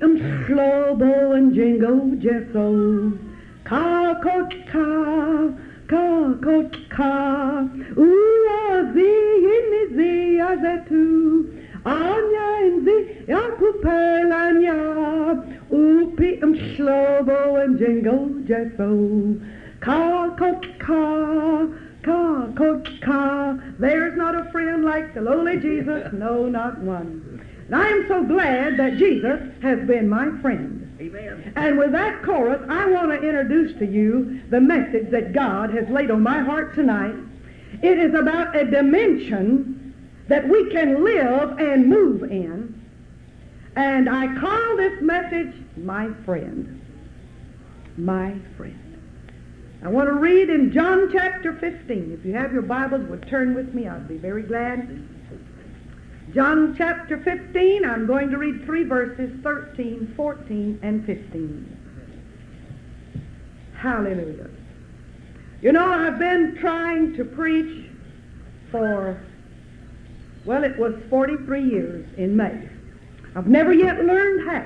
Slobo and Jingo Jethro. Ka-kot-ka, ula-zi-in-zi-azetu, anya-in-zi-yakupelanya, upi-slobo and Jingo Jethro. Ka-kot-ka, there is not a friend like the lowly Jesus, no, not one. I am so glad that Jesus has been my friend. Amen. And with that chorus, I want to introduce to you the message that God has laid on my heart tonight. It is about a dimension that we can live and move in. And I call this message, My Friend. My Friend. I want to read in John chapter 15. If you have your Bibles, would turn with me. I'd be very glad. John chapter 15, I'm going to read three verses, 13, 14, and 15. Hallelujah. You know, I've been trying to preach for, well, it was 43 years in May. I've never yet learned how.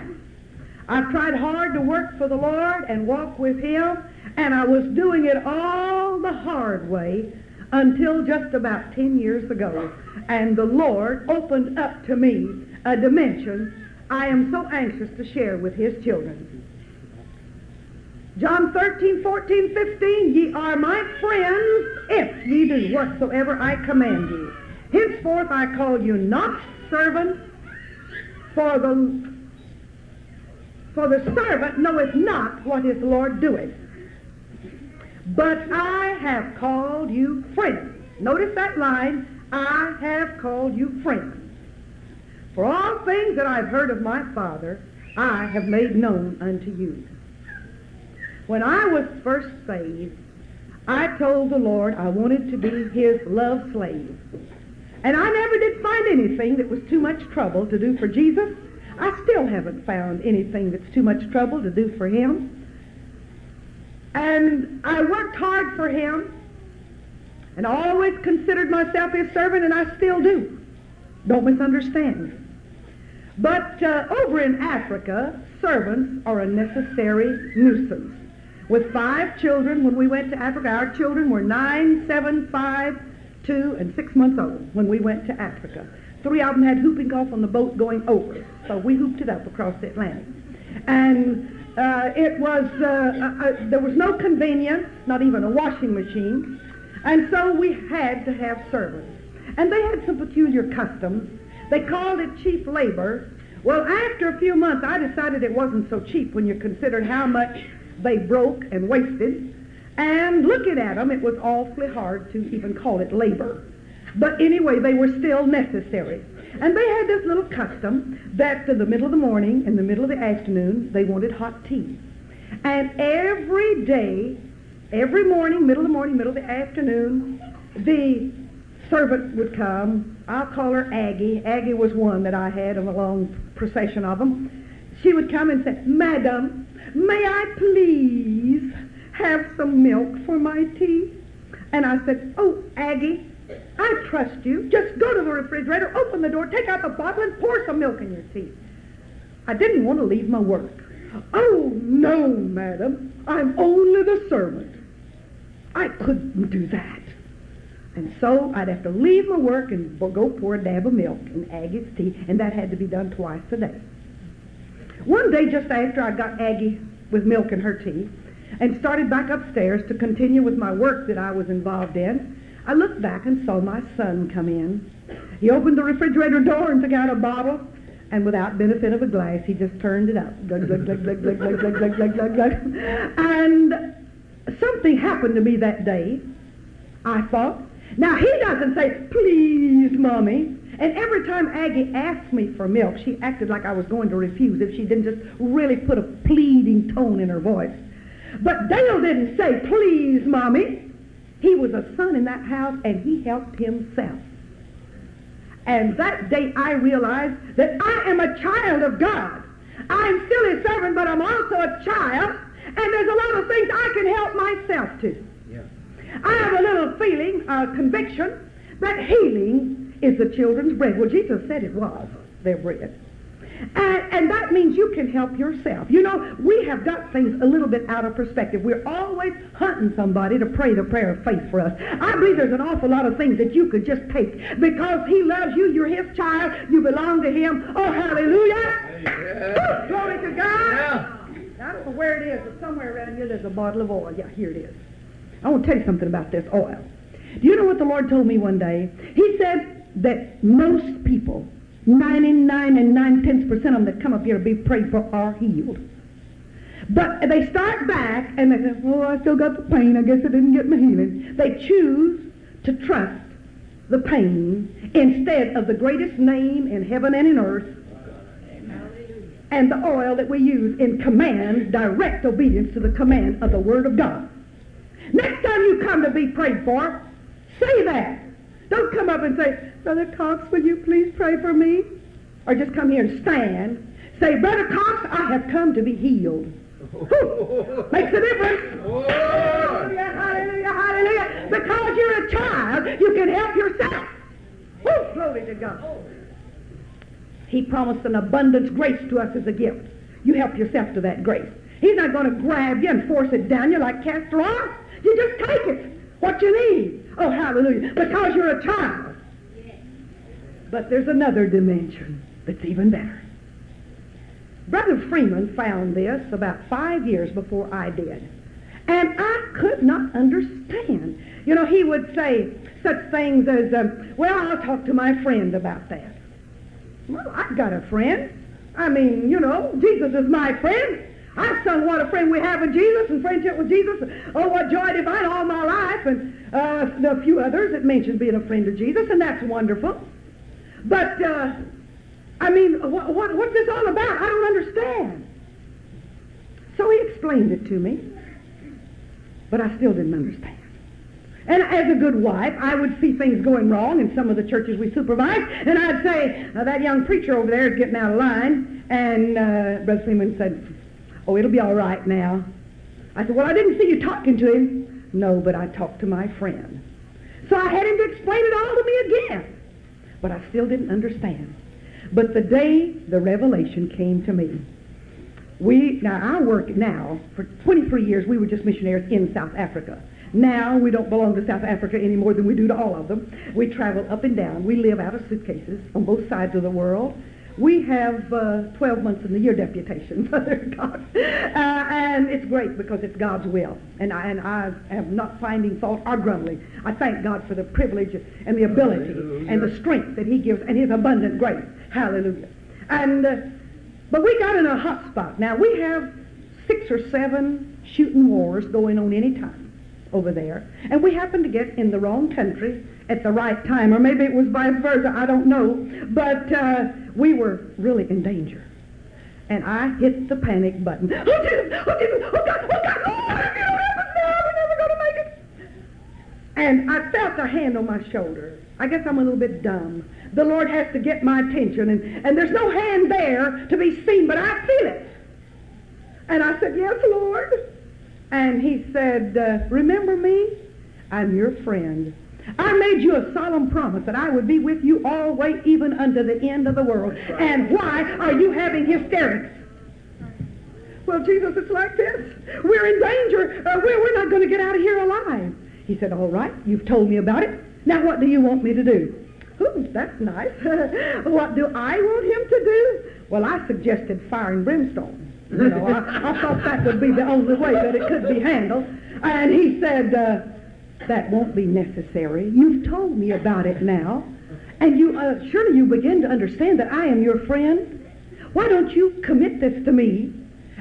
I've tried hard to work for the Lord and walk with Him, and I was doing it all the hard way until just about 10 years ago. And the Lord opened up to me a dimension I am so anxious to share with His children. John 13, 14, 15, ye are my friends if ye do whatsoever I command you. Henceforth I call you not servants, for the servant knoweth not what his Lord doeth. But I have called you friends. Notice that line. I have called you friends. For all things that I've heard of my Father, I have made known unto you. When I was first saved, I told the Lord I wanted to be His love slave. And I never did find anything that was too much trouble to do for Jesus. I still haven't found anything that's too much trouble to do for Him. And I worked hard for Him. And I always considered myself His servant, and I still do. Don't misunderstand me. But over in Africa, servants are a necessary nuisance. With 5 children, when we went to Africa, our children were 9, 7, 5, 2, and 6 months old when we went to Africa. 3 of them had whooping cough on the boat going over, so we hooped it up across the Atlantic. And it was, there was no convenience, not even a washing machine. And so we had to have servants. And they had some peculiar customs. They called it cheap labor. Well, after a few months, I decided it wasn't so cheap when you considered how much they broke and wasted. And looking at them, it was awfully hard to even call it labor. But anyway, they were still necessary. And they had this little custom that in the middle of the morning, in the middle of the afternoon, they wanted hot tea. And every day, every morning, middle of the morning, middle of the afternoon, the servant would come. I'll call her Aggie. Aggie was one that I had of a long procession of them. She would come and say, Madam, may I please have some milk for my tea? And I said, oh, Aggie, I trust you. Just go to the refrigerator, open the door, take out the bottle, and pour some milk in your tea. I didn't want to leave my work. Oh, no, Madam, I'm only the servant. I couldn't do that. And so I'd have to leave my work and go pour a dab of milk in Aggie's tea, and that had to be done twice a day. One day, just after I got Aggie with milk in her tea and started back upstairs to continue with my work that I was involved in, I looked back and saw my son come in. He opened the refrigerator door and took out a bottle, and without benefit of a glass, he just turned it up. Glug, glug, glug, glug, glug, glug, glug, glug, glug, glug, glug. And something happened to me that day, I thought. Now, he doesn't say, please, Mommy. And every time Aggie asked me for milk, she acted like I was going to refuse if she didn't just really put a pleading tone in her voice. But Dale didn't say, please, Mommy. He was a son in that house, and he helped himself. And that day I realized that I am a child of God. I'm still His servant, but I'm also a child. And there's a lot of things I can help myself to. Yeah. I have a little feeling, a conviction, that healing is the children's bread. Well, Jesus said it was their bread. And that means you can help yourself. You know, we have got things a little bit out of perspective. We're always hunting somebody to pray the prayer of faith for us. I believe there's an awful lot of things that you could just take because he loves you. You're his child. You belong to him. Oh, hallelujah. Yeah. Glory to God. Yeah. I don't know where it is, but somewhere around here there's a bottle of oil. Yeah, here it is. I want to tell you something about this oil. Do you know what the Lord told me one day? He said that most people, 99.9% of them that come up here to be prayed for are healed. But they start back and they say, oh, I still got the pain. I guess I didn't get my healing. They choose to trust the pain instead of the greatest name in heaven and in earth, and the oil that we use in command, direct obedience to the command of the Word of God. Next time you come to be prayed for, say that. Don't come up and say, Brother Cox, will you please pray for me? Or just come here and stand. Say, Brother Cox, I have come to be healed. Whew. Makes a difference. Oh. Hallelujah, hallelujah, hallelujah. Because you're a child, you can help yourself. Whew. Glory to God. He promised an abundance grace to us as a gift. You help yourself to that grace. He's not going to grab you and force it down you like castor oil. You just take it, what you need. Oh, hallelujah, because you're a child. But there's another dimension that's even better. Brother Freeman found this about 5 years before I did. And I could not understand. You know, he would say such things as, well, I'll talk to my friend about that. Well, I've got a friend. I mean, you know, Jesus is my friend. I've sung what a friend we have in Jesus and friendship with Jesus. Oh, what joy divine all my life. And a few others that mentioned being a friend of Jesus, and that's wonderful. But, I mean, what's this all about? I don't understand. So he explained it to me, but I still didn't understand. And as a good wife, I would see things going wrong in some of the churches we supervise, and I'd say, that young preacher over there is getting out of line. And Brother Freeman said, oh, it'll be all right now. I said, well, I didn't see you talking to him. No, but I talked to my friend. So I had him to explain it all to me again. But I still didn't understand. But the day the revelation came to me, I work now, for 23 years we were just missionaries in South Africa. Now we don't belong to South Africa any more than we do to all of them. We travel up and down. We live out of suitcases on both sides of the world. We have 12 months in the year deputation, Brother Cox. And it's great because it's God's will. And I am not finding fault or grumbling. I thank God for the privilege and the ability and the strength that he gives and his abundant grace. Hallelujah. And but we got in a hot spot. Now we have 6 or 7 shooting wars going on any time over there, and we happened to get in the wrong country at the right time, or maybe it was vice versa, I don't know, but we were really in danger. And I hit the panic button. Oh, Jesus! Oh, Jesus! Oh, God! Oh, God! Oh, if you don't help us now, we're never going to make it! And I felt a hand on my shoulder. I guess I'm a little bit dumb. The Lord has to get my attention, and there's no hand there to be seen, but I feel it. And I said, yes, Lord. And he said, remember me? I'm your friend. I made you a solemn promise that I would be with you always, even unto the end of the world. And why are you having hysterics? Well, Jesus, it's like this. We're in danger. We're not going to get out of here alive. He said, all right, you've told me about it. Now what do you want me to do? Ooh, that's nice. What do I want him to do? Well, I suggested fire and brimstone. You know, I thought that would be the only way that it could be handled. And he said, that won't be necessary. You've told me about it now. And you surely you begin to understand that I am your friend. Why don't you commit this to me?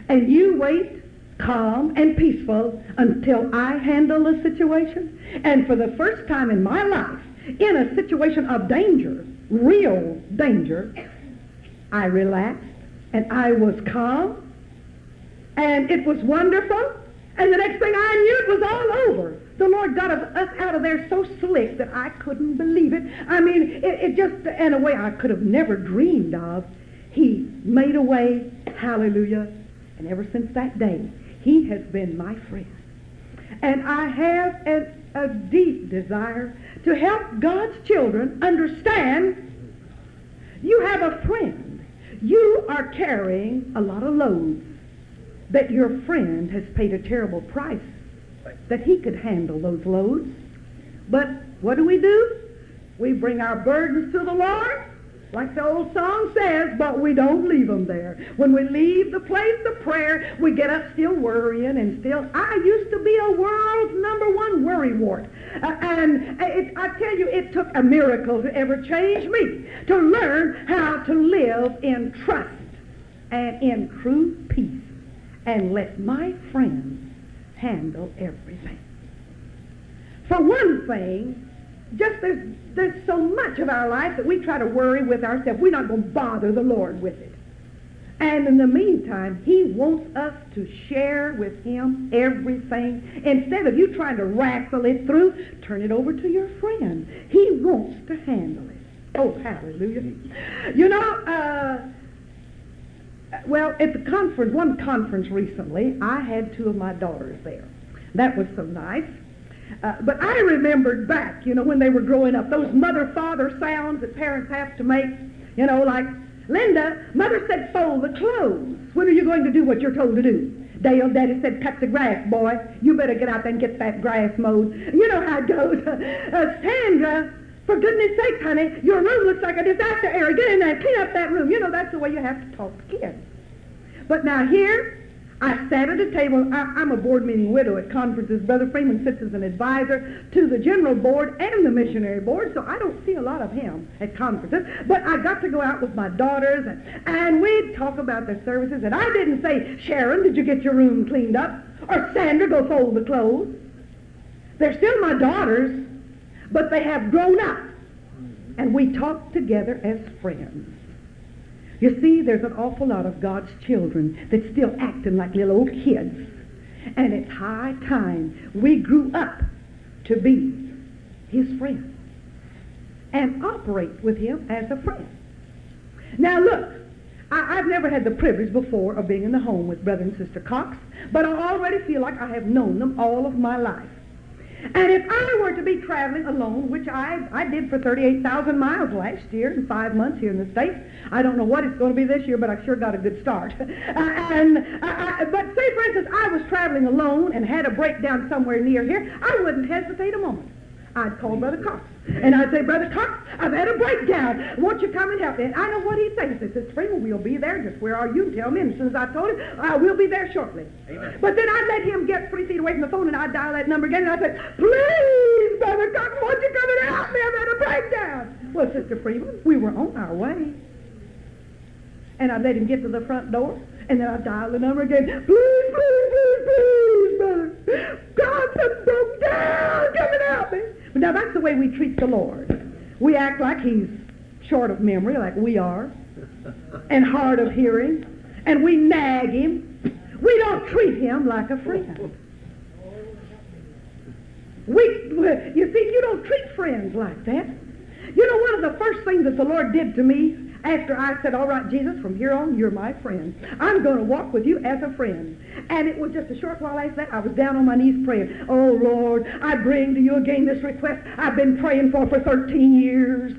And you wait calm and peaceful until I handle the situation. And for the first time in my life, in a situation of danger, real danger, I relaxed and I was calm. And it was wonderful. And the next thing I knew, it was all over. The Lord got us out of there so slick that I couldn't believe it. I mean, it just, in a way I could have never dreamed of. He made a way. Hallelujah. And ever since that day, he has been my friend. And I have a deep desire to help God's children understand you have a friend. You you are carrying a lot of loads that your friend has paid a terrible price that he could handle those loads. But what do? We bring our burdens to the Lord, like the old song says, but we don't leave them there. When we leave the place of prayer, we get up still worrying and still. I used to be a world's #1 worrywart. I tell you, it took a miracle to ever change me, to learn how to live in trust and in true peace and let my friends handle everything. For one thing, just there's so much of our life that we try to worry with ourselves. We're not going to bother the Lord with it. And in the meantime, he wants us to share with him everything. Instead of you trying to wrestle it through, turn it over to your friend. He wants to handle it. Oh, hallelujah. You know, well, at the conference, one conference recently, I had two of my daughters there. That was so nice. But I remembered back, you know, when they were growing up, those mother-father sounds that parents have to make, you know, like, Linda, Mother said, fold the clothes. When are you going to do what you're told to do? Dale, Daddy said, cut the grass, boy. You better get out there and get that grass mowed. You know how it goes. Sandra, for goodness sake, honey, your room looks like a disaster area. Get in there and clean up that room. You know, that's the way you have to talk to kids. But now here, I sat at a table. I'm a board meeting widow at conferences. Brother Freeman sits as an advisor to the general board and the missionary board, so I don't see a lot of him at conferences. But I got to go out with my daughters, and we'd talk about their services. And I didn't say, Sharon, did you get your room cleaned up? Or Sandra, go fold the clothes. They're still my daughters, but they have grown up. And we talk together as friends. You see, there's an awful lot of God's children that's still acting like little old kids. And it's high time we grew up to be his friend and operate with him as a friend. Now look, I've never had the privilege before of being in the home with Brother and Sister Cox, but I already feel like I have known them all of my life. And if I were to be traveling alone, which I did for 38,000 miles last year in 5 months here in the States, I don't know what it's going to be this year, but I sure got a good start. But say, for instance, I was traveling alone and had a breakdown somewhere near here, I wouldn't hesitate a moment. I'd call Brother Cox, and I'd say, Brother Cox, I've had a breakdown. Won't you come and help me? And I know what he'd say. He says, Sister Freeman, we'll be there. Just where are you? Tell me. And as soon as I told him, we'll be there shortly. Amen. But then I'd let him get 3 feet away from the phone, and I'd dial that number again, and I'd say, please, Brother Cox, won't you come and help me? I've had a breakdown. Well, Sister Freeman, we were on our way. And I'd let him get to the front door, and then I'd dial the number again. Please, please, please, Brother. God, I'm broke down. Come and help me. But now that's the way we treat the Lord. We act like he's short of memory, like we are, and hard of hearing, and we nag him. We don't treat him like a friend. You see, you don't treat friends like that. You know, one of the first things that the Lord did to me after I said, all right, Jesus, from here on, you're my friend. I'm going to walk with you as a friend. And it was just a short while after that, I was down on my knees praying. Oh, Lord, I bring to you again this request I've been praying for 13 years.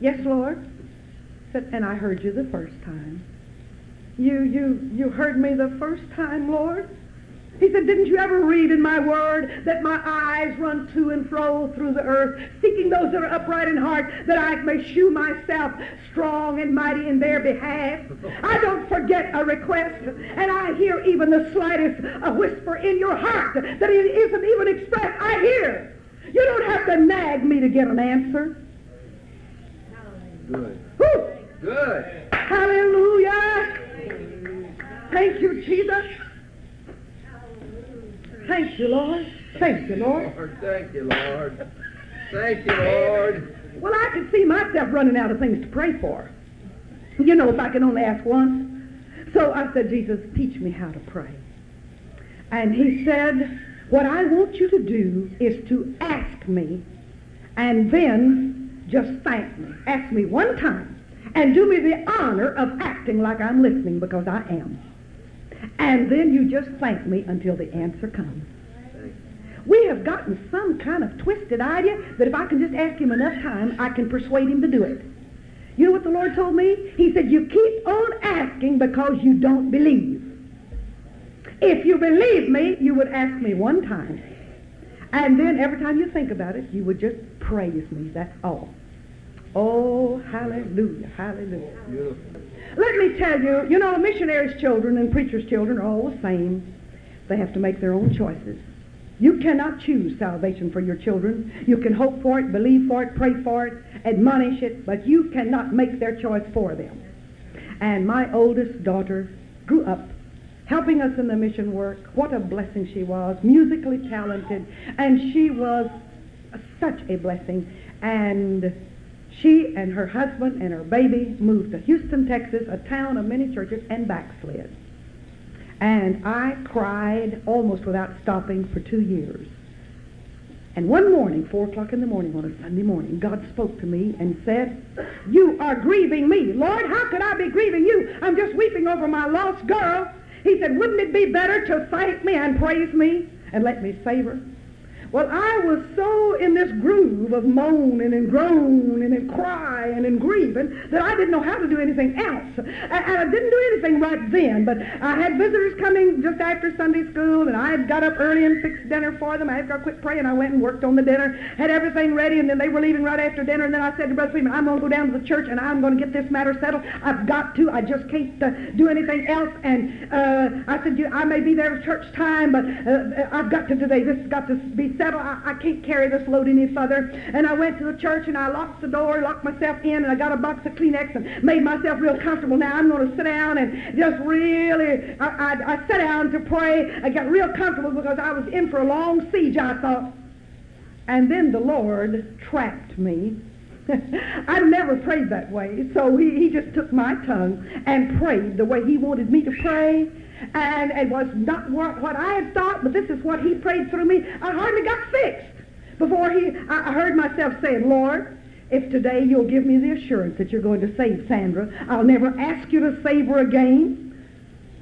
Yes, Lord. And I heard you the first time. You heard me the first time, Lord. He said, didn't you ever read in my word that my eyes run to and fro through the earth, seeking those that are upright in heart, that I may shew myself strong and mighty in their behalf? I don't forget a request, and I hear even the slightest whisper in your heart that it isn't even expressed. I hear. You don't have to nag me to get an answer. Good. Woo. Good. Hallelujah. Thank you, Jesus. Thank you, Lord. Thank you, Lord. Thank you, Lord. Thank you, Lord. Well, I could see myself running out of things to pray for. You know, if I can only ask once. So I said, Jesus, teach me how to pray. And he said, what I want you to do is to ask me and then just thank me. Ask me one time and do me the honor of acting like I'm listening, because I am. And then you just thank me until the answer comes. We have gotten some kind of twisted idea that if I can just ask him enough time, I can persuade him to do it. You know what the Lord told me? He said, you keep on asking because you don't believe. If you believe me, you would ask me one time. And then every time you think about it, you would just praise me. That's all. Oh, hallelujah, hallelujah. Beautiful. Let me tell you, you know, missionaries' children and preachers' children are all the same. They have to make their own choices. You cannot choose salvation for your children. You can hope for it, believe for it, pray for it, admonish it, but you cannot make their choice for them. And my oldest daughter grew up helping us in the mission work. What a blessing she was, musically talented, and she was such a blessing. And she and her husband and her baby moved to Houston, Texas, a town of many churches, and backslid. And I cried almost without stopping for 2 years. And one morning, 4 o'clock in the morning on a Sunday morning, God spoke to me and said, you are grieving me. Lord, how could I be grieving you? I'm just weeping over my lost girl. He said, wouldn't it be better to thank me and praise me and let me save her? Well, I was so in this groove of moaning and groaning and crying and grieving that I didn't know how to do anything else. And I didn't do anything right then, but I had visitors coming just after Sunday school, and I had got up early and fixed dinner for them. I had got quit praying. I went and worked on the dinner, had everything ready, and then they were leaving right after dinner, and then I said to Brother Freeman, I'm going to go down to the church, and I'm going to get this matter settled. I've got to. I just can't do anything else. And I said, I may be there at church time, but I've got to today. This has got to be settled. I can't carry this load any further. And I went to the church and I locked the door, locked myself in, and I got a box of Kleenex and made myself real comfortable. Now I'm going to sit down and just really, I sat down to pray. I got real comfortable because I was in for a long siege, I thought. And then the Lord trapped me. I never prayed that way, so he just took my tongue and prayed the way he wanted me to pray. And it was not what I had thought, but this is what he prayed through me. I hardly got fixed before I heard myself saying, Lord, if today you'll give me the assurance that you're going to save Sandra, I'll never ask you to save her again.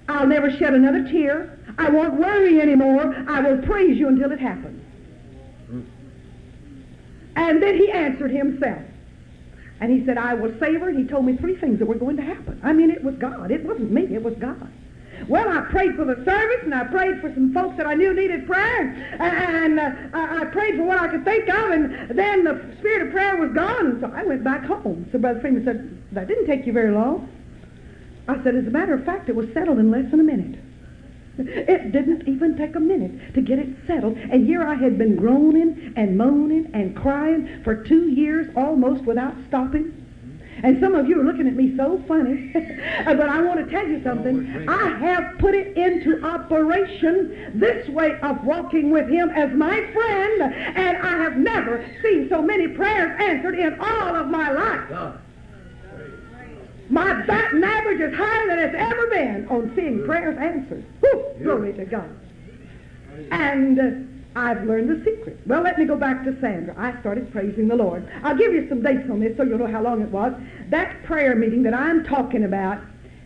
I'll never shed another tear. I won't worry anymore. I will praise you until it happens. And then he answered himself. And he said, I will save her. And he told me three things that were going to happen. I mean, it was God. It wasn't me. It was God. Well, I prayed for the service, and I prayed for some folks that I knew needed prayer, and I prayed for what I could think of, and then the spirit of prayer was gone, and so I went back home. So Brother Freeman said, that didn't take you very long. I said, as a matter of fact, it was settled in less than a minute. It didn't even take a minute to get it settled, and here I had been groaning and moaning and crying for 2 years almost without stopping. And some of you are looking at me so funny, but I want to tell you something. I have put it into operation, this way of walking with him as my friend, and I have never seen so many prayers answered in all of my life. My batting average is higher than it's ever been on seeing prayers answered. Whew, glory to God. And I've learned the secret. Well, let me go back to Sandra. I started praising the Lord. I'll give you some dates on this so you'll know how long it was. That prayer meeting that I'm talking about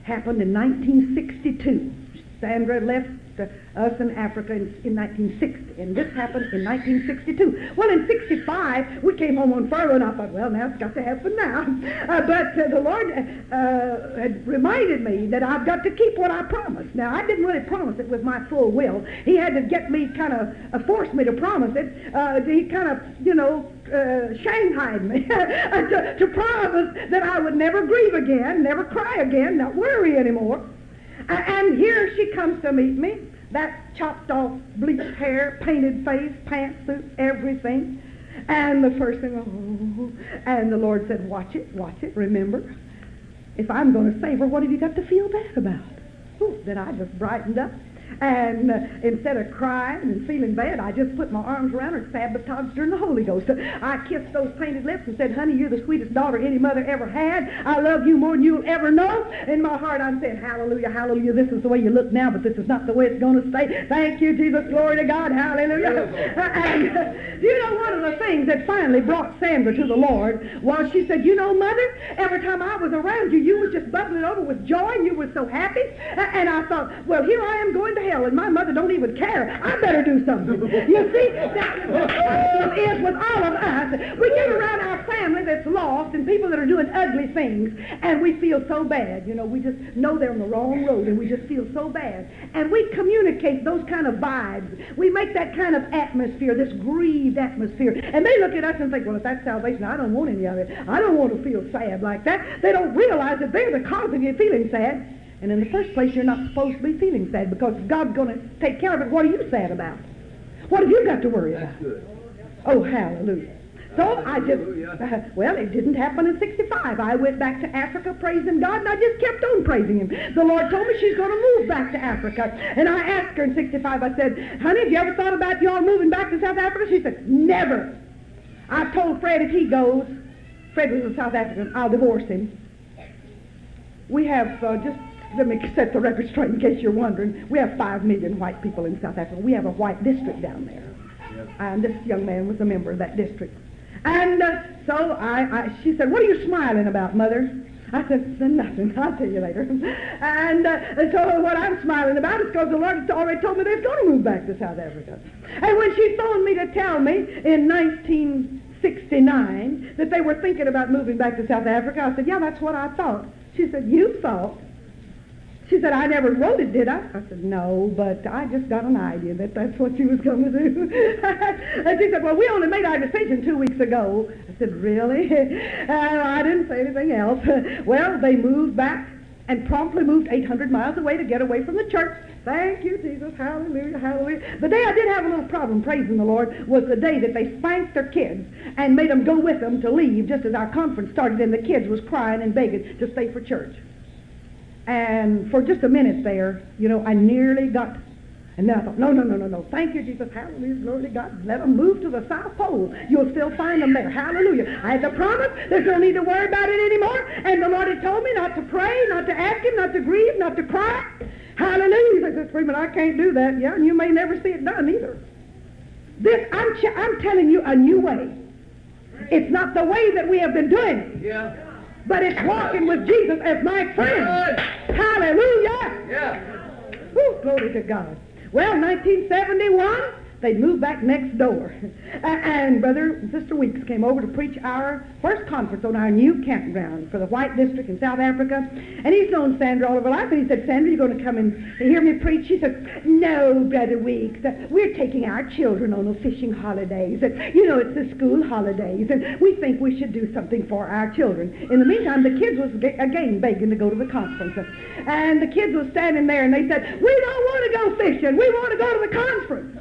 happened in 1962. Sandra left us in Africa in 1960, and this happened in 1962. Well, in 65, we came home on furlough, and I thought, well, now it's got to happen now. But the Lord had reminded me that I've got to keep what I promised. Now, I didn't really promise it with my full will. He had to get me, kind of force me to promise it. He kind of, you know, shanghaied me to promise that I would never grieve again, never cry again, not worry anymore. And here she comes to meet me, that chopped off, bleached hair, painted face, pantsuit, everything. And the first thing, oh, and the Lord said, watch it, remember. If I'm going to save her, what have you got to feel bad about? Ooh, then I just brightened up. And instead of crying and feeling bad, I just put my arms around her and sabotaged her in the Holy Ghost. I kissed those painted lips and said, honey, you're the sweetest daughter any mother ever had. I love you more than you'll ever know. In my heart, I'm saying, hallelujah, hallelujah. This is the way you look now, but this is not the way it's going to stay. Thank you, Jesus. Glory to God. Hallelujah. And you know, one of the things that finally brought Sandra to the Lord was she said, you know, Mother, every time I was around you, you were just bubbling over with joy and you were so happy. And I thought, well, here I am going going to hell and my mother don't even care. I better do something. You see, the problem is with all of us, we get around our family that's lost and people that are doing ugly things, and we feel so bad. You know, we just know they're on the wrong road, and we just feel so bad. And we communicate those kind of vibes. We make that kind of atmosphere, this grieved atmosphere. And they look at us and think, well, if that's salvation, I don't want any of it. I don't want to feel sad like that. They don't realize that they're the cause of you feeling sad. And in the first place, you're not supposed to be feeling sad, because God's going to take care of it. What are you sad about? What have you got to worry about? That's good. Oh, hallelujah. So I just, well, it didn't happen in 65. I went back to Africa praising God, and I just kept on praising Him. The Lord told me she's going to move back to Africa. And I asked her in 65, I said, honey, have you ever thought about y'all moving back to South Africa? She said, never. I told Fred if he goes, Fred was a South African, I'll divorce him. We have just, let me set the record straight in case you're wondering, we have 5 million white people in South Africa. We have a white district down there. Yep. And this young man was a member of that district. And so she said, what are you smiling about, Mother? I said, nothing. I'll tell you later. And so what I'm smiling about is because the Lord already told me they're going to move back to South Africa. And when she phoned me to tell me in 1969 that they were thinking about moving back to South Africa, I said, yeah, that's what I thought. She said, you thought? She said, I never wrote it, did I? I said, no, but I just got an idea that that's what she was going to do. And she said, well, we only made our decision 2 weeks ago. I said, really? I didn't say anything else. Well, they moved back and promptly moved 800 miles away to get away from the church. Thank you, Jesus. Hallelujah, hallelujah. The day I did have a little problem praising the Lord was the day that they spanked their kids and made them go with them to leave just as our conference started, and the kids was crying and begging to stay for church. And for just a minute there, you know, I nearly got, and then I thought, no, thank you, Jesus, hallelujah, glory to God, let them move to the South Pole. You'll still find them there, hallelujah. I had the promise, there's no need to worry about it anymore, and the Lord had told me not to pray, not to ask Him, not to grieve, not to cry, hallelujah. I said, Freeman, I can't do that, yeah, and you may never see it done either. This, I'm telling you a new way. It's not the way that we have been doing it. Yeah. But it's walking with Jesus as my friend. Hallelujah. Yeah. Ooh, glory to God. Well, 1971, they moved back next door. And Brother and Sister Weeks came over to preach our first conference on our new campground for the white district in South Africa. And he's known Sandra all of her life. And he said, Sandra, you're going to come and hear me preach? She said, no, Brother Weeks. We're taking our children on the fishing holidays. And, you know, it's the school holidays. And we think we should do something for our children. In the meantime, the kids was again begging to go to the conference. And the kids was standing there and they said, we don't want to go fishing. We want to go to the conference.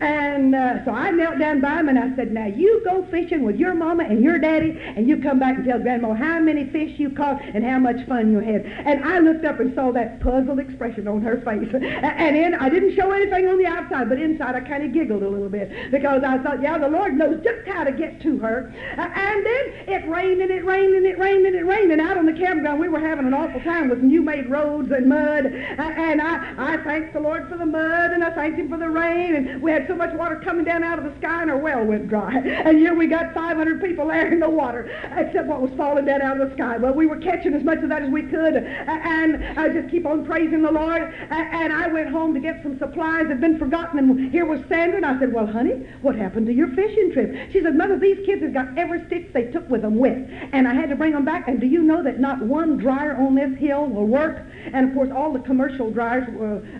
And so I knelt down by him and I said, now you go fishing with your mama and your daddy, and you come back and tell Grandma how many fish you caught and how much fun you had. And I looked up and saw that puzzled expression on her face. And then I didn't show anything on the outside, but inside I kind of giggled a little bit, because I thought, yeah, the Lord knows just how to get to her. And then it rained and it rained and it rained and it rained. And out on the campground we were having an awful time with new-made roads and mud. And I thanked the Lord for the mud, and I thanked Him for the rain. And we had so much water coming down out of the sky, and our well went dry. And here we got 500 people there in the water, except what was falling down out of the sky. Well, we were catching as much of that as we could, and I just keep on praising the Lord. And I went home to get some supplies that had been forgotten, and here was Sandra, and I said, well, honey, what happened to your fishing trip? She said, Mother, these kids have got every stitch they took with them wet, and I had to bring them back, and do you know that not one dryer on this hill will work? And, of course, all the commercial dryers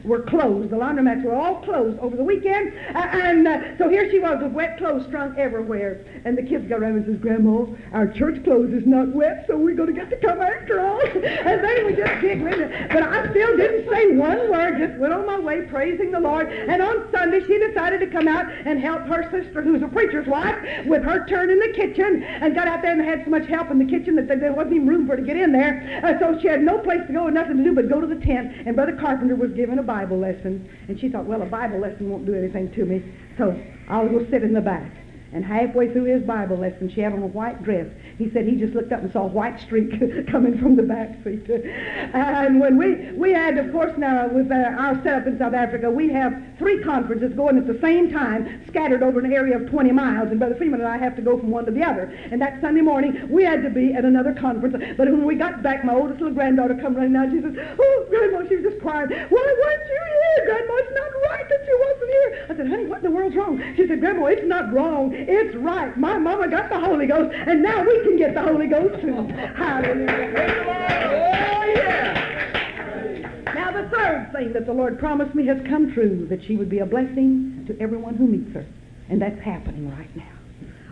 were closed. The laundromats were all closed over the weekend. So here she was with wet clothes strung everywhere. And the kids go around and says, Grandma, our church clothes is not wet, so we're going to get to come after all. And they were just giggling. But I still didn't say one word, just went on my way praising the Lord. And on Sunday, she decided to come out and help her sister, who's a preacher's wife, with her turn in the kitchen. And got out there and had so much help in the kitchen that there wasn't even room for her to get in there. So she had no place to go and nothing to do but go to the tent. And Brother Carpenter was giving a Bible lesson. And she thought, well, a Bible lesson won't do anything to me, so I'll go sit in the back. and halfway through his Bible lesson, she had on a white dress. He said he just looked up and saw a white streak coming from the back seat. And when we had, of course, now with our setup in South Africa, we have three conferences going at the same time, scattered over an area of 20 miles, and Brother Freeman and I have to go from one to the other. And that Sunday morning, we had to be at another conference. But when we got back, my oldest little granddaughter come running out, she says, "Oh, Grandma," she was just crying, "why weren't you here, Grandma? It's not right that you wasn't here." I said, "Honey, what in the world's wrong?" She said, "Grandma, it's not wrong. It's right. My mama got the Holy Ghost, and now we can get the Holy Ghost too." Hallelujah. Oh, yeah. Now, the third thing that the Lord promised me has come true, that she would be a blessing to everyone who meets her. And that's happening right now.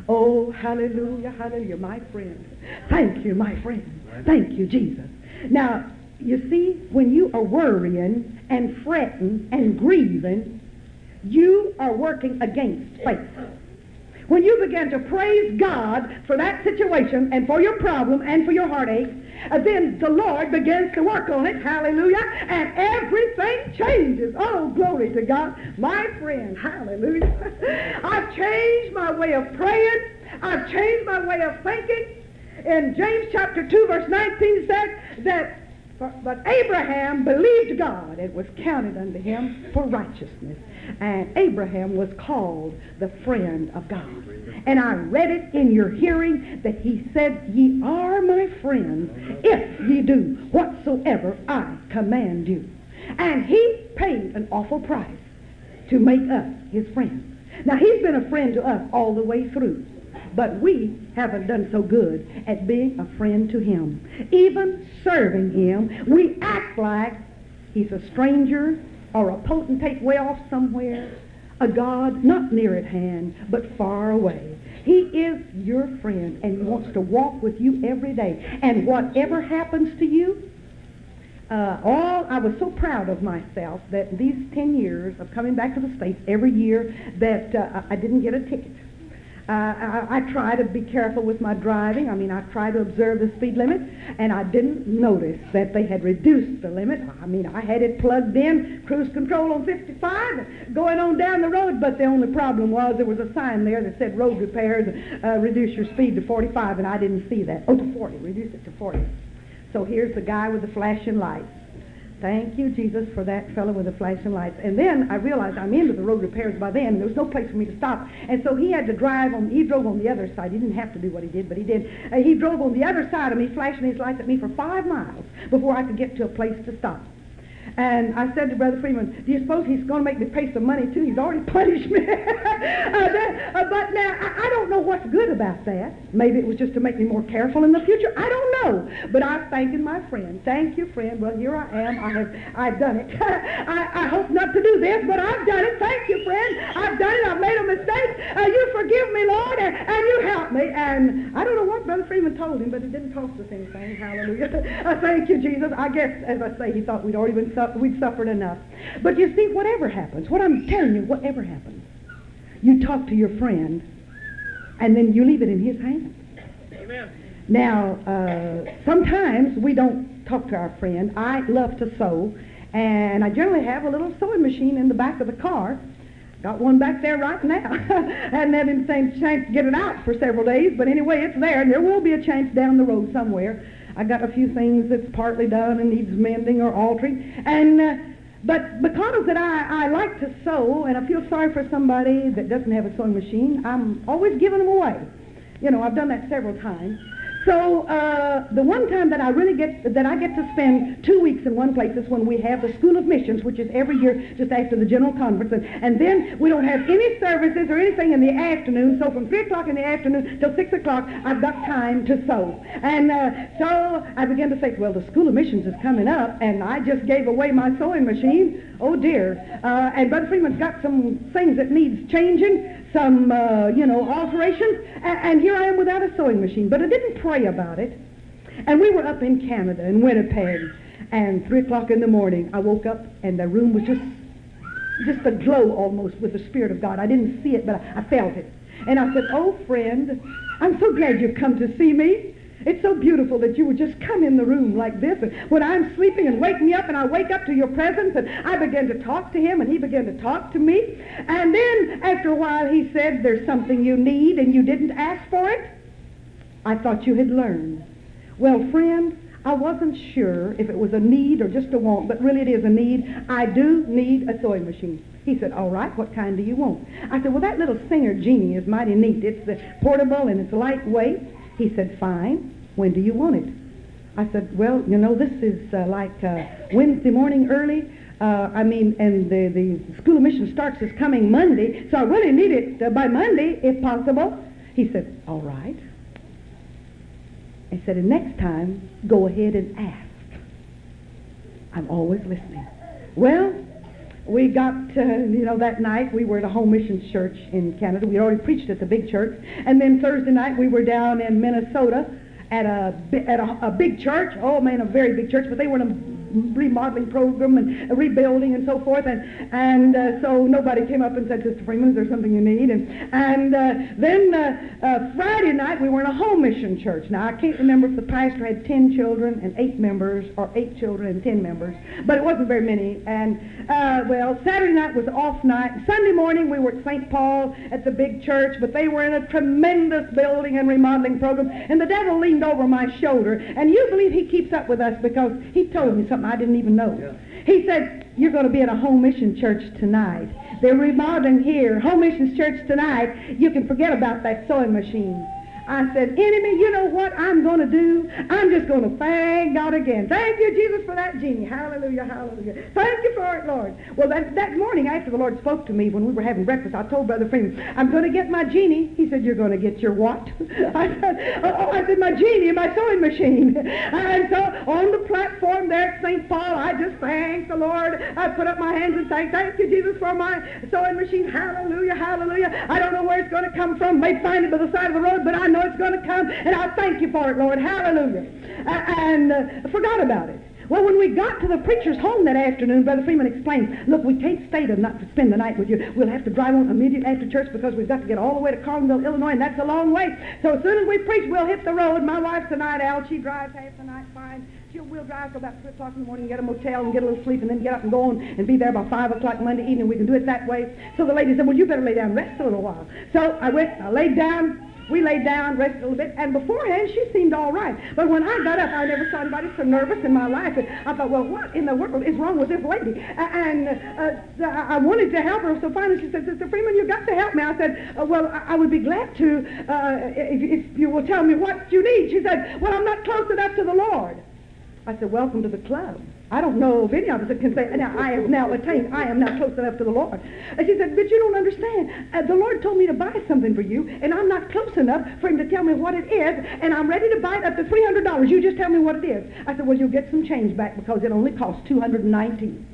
Oh, hallelujah, hallelujah, my friend. Thank you, my friend. Thank you, Jesus. Now, you see, when you are worrying and fretting and grieving, you are working against faith. When you begin to praise God for that situation and for your problem and for your heartache, then the Lord begins to work on it, hallelujah, and everything changes. Oh, glory to God, my friend, hallelujah. I've changed my way of praying. I've changed my way of thinking. In James chapter 2, verse 19 says that, "But Abraham believed God, and it was counted unto him for righteousness." And Abraham was called the friend of God. And I read it in your hearing that he said, "Ye are my friends if ye do whatsoever I command you." And he paid an awful price to make us his friends. Now, he's been a friend to us all the way through. But we haven't done so good at being a friend to him. Even serving him, we act like he's a stranger or a potentate way off somewhere, a God not near at hand, but far away. He is your friend and wants to walk with you every day. And whatever happens to you, I was so proud of myself that these 10 years of coming back to the States every year that I didn't get a ticket. I try to be careful with my driving. I mean, I try to observe the speed limit, and I didn't notice that they had reduced the limit. I mean, I had it plugged in, cruise control on 55, going on down the road, but the only problem was there was a sign there that said road repairs, reduce your speed to 45, and I didn't see that. Oh, to 40, reduce it to 40. So here's the guy with the flashing lights. Thank you, Jesus, for that fellow with the flashing lights. And then I realized I'm into the road repairs by then, and there was no place for me to stop. And so he had to drive on, he drove on the other side. He didn't have to do what he did, but he did. He drove on the other side of me, flashing his lights at me for 5 miles before I could get to a place to stop. And I said to Brother Freeman, "Do you suppose he's going to make me pay some money, too? He's already punished me." But now, I don't know what's good about that. Maybe it was just to make me more careful in the future. I don't know. But I'm thanking my friend. Thank you, friend. Well, here I am. I've done it. I hope not to do this, but I've done it. Thank you, friend. I've done it. I've made a mistake. You forgive me, Lord, and you help me. And I don't know what Brother Freeman told him, but it didn't cost us anything. Hallelujah. Thank you, Jesus. I guess, as I say, he thought we'd already been we'd suffered enough. But you see, whatever happens, what I'm telling you, whatever happens, you talk to your friend, and then you leave it in his hands. Amen. Now, sometimes we don't talk to our friend. I love to sew, and I generally have a little sewing machine in the back of the car. Got one back there right now. Hadn't had any chance to get it out for several days, but anyway, it's there, and there will be a chance down the road somewhere. I got a few things that's partly done and needs mending or altering. And but because that I like to sew, and I feel sorry for somebody that doesn't have a sewing machine, I'm always giving them away. You know, I've done that several times. So the one time that I get to spend 2 weeks in one place is when we have the School of Missions, which is every year just after the General Conference. And then we don't have any services or anything in the afternoon. So from 3 o'clock in the afternoon till 6 o'clock, I've got time to sew. And so I began to say, well, the School of Missions is coming up, and I just gave away my sewing machine. Oh, dear. And Brother Freeman's got some things that needs changing, some, alterations, and here I am without a sewing machine. But I didn't pray about it. And we were up in Canada, in Winnipeg, and 3 o'clock in the morning, I woke up, and the room was just aglow almost with the Spirit of God. I didn't see it, but I felt it. And I said, "Oh, friend, I'm so glad you've come to see me. It's so beautiful that you would just come in the room like this, and when I'm sleeping and wake me up, and I wake up to your presence, and I begin to talk to him, and he began to talk to me. And then after a while he said, there's something you need and you didn't ask for it. I thought you had learned. Well, friend, I wasn't sure if it was a need or just a want, but really it is a need. I do need a sewing machine. He said, all right, what kind do you want? I said, well, that little Singer Genie is mighty neat. It's portable and it's lightweight. He said, fine. When do you want it? I said, well, you know, this is like Wednesday morning early. And the School of Missions starts this coming Monday, so I really need it by Monday if possible. He said, all right. I said, and next time, go ahead and ask. I'm always listening. Well, we got, that night we were at a home missions church in Canada. We had already preached at the big church. And then Thursday night we were down in Minnesota at a big church. Oh, man, a very big church. But they were in a remodeling program and rebuilding and so forth. And so nobody came up and said, Sister Freeman, is there something you need? And then Friday night we were in a home mission church. Now, I can't remember if the pastor had 10 children and 8 members or 8 children and 10 members, but it wasn't very many. And Saturday night was off night. Sunday morning we were at St. Paul at the big church, but they were in a tremendous building and remodeling program, and the devil leaned over my shoulder, and you believe he keeps up with us because he told me something I didn't even know. Yeah. He said, you're going to be in a home mission church tonight. They're remodeling here. Home missions church tonight. You can forget about that sewing machine. I said, enemy, you know what I'm going to do? I'm just going to thank God again. Thank you, Jesus, for that genie. Hallelujah, hallelujah. Thank you for it, Lord. Well, that morning after the Lord spoke to me when we were having breakfast, I told Brother Freeman, I'm going to get my genie. He said, you're going to get your what? I said, my genie, my sewing machine. And so on the platform there at St. Paul, I just thanked the Lord. I put up my hands and thanked, thank you, Jesus, for my sewing machine. Hallelujah, hallelujah. I don't know where it's going to come from. May find it by the side of the road, but I know it's going to come, and I thank you for it, Lord. Hallelujah. And forgot about it. Well, when we got to the preacher's home that afternoon, Brother Freeman explained, look, we can't stay to not spend the night with you. We'll have to drive on immediately after church because we've got to get all the way to Carlinville, Illinois, and that's a long way. So as soon as we preach, we'll hit the road. My wife's a night owl. She drives half the night fine. We'll drive till about 3 o'clock in the morning, get a motel and get a little sleep, and then get up and go on and be there by 5 o'clock Monday evening. We can do it that way. So the lady said, well, you better lay down and rest a little while. So I went, I laid down. We laid down, rested a little bit, and beforehand she seemed all right. But when I got up, I never saw anybody so nervous in my life. And I thought, well, what in the world is wrong with this lady? And I wanted to help her, so finally she said, Sister Freeman, you've got to help me. I said, well, I would be glad to if you will tell me what you need. She said, well, I'm not close enough to the Lord. I said, welcome to the club. I don't know if any of us can say, now I have now attained, I am now close enough to the Lord. And she said, but you don't understand. The Lord told me to buy something for you, and I'm not close enough for him to tell me what it is, and I'm ready to buy it up to $300. You just tell me what it is. I said, well, you'll get some change back because it only costs $219.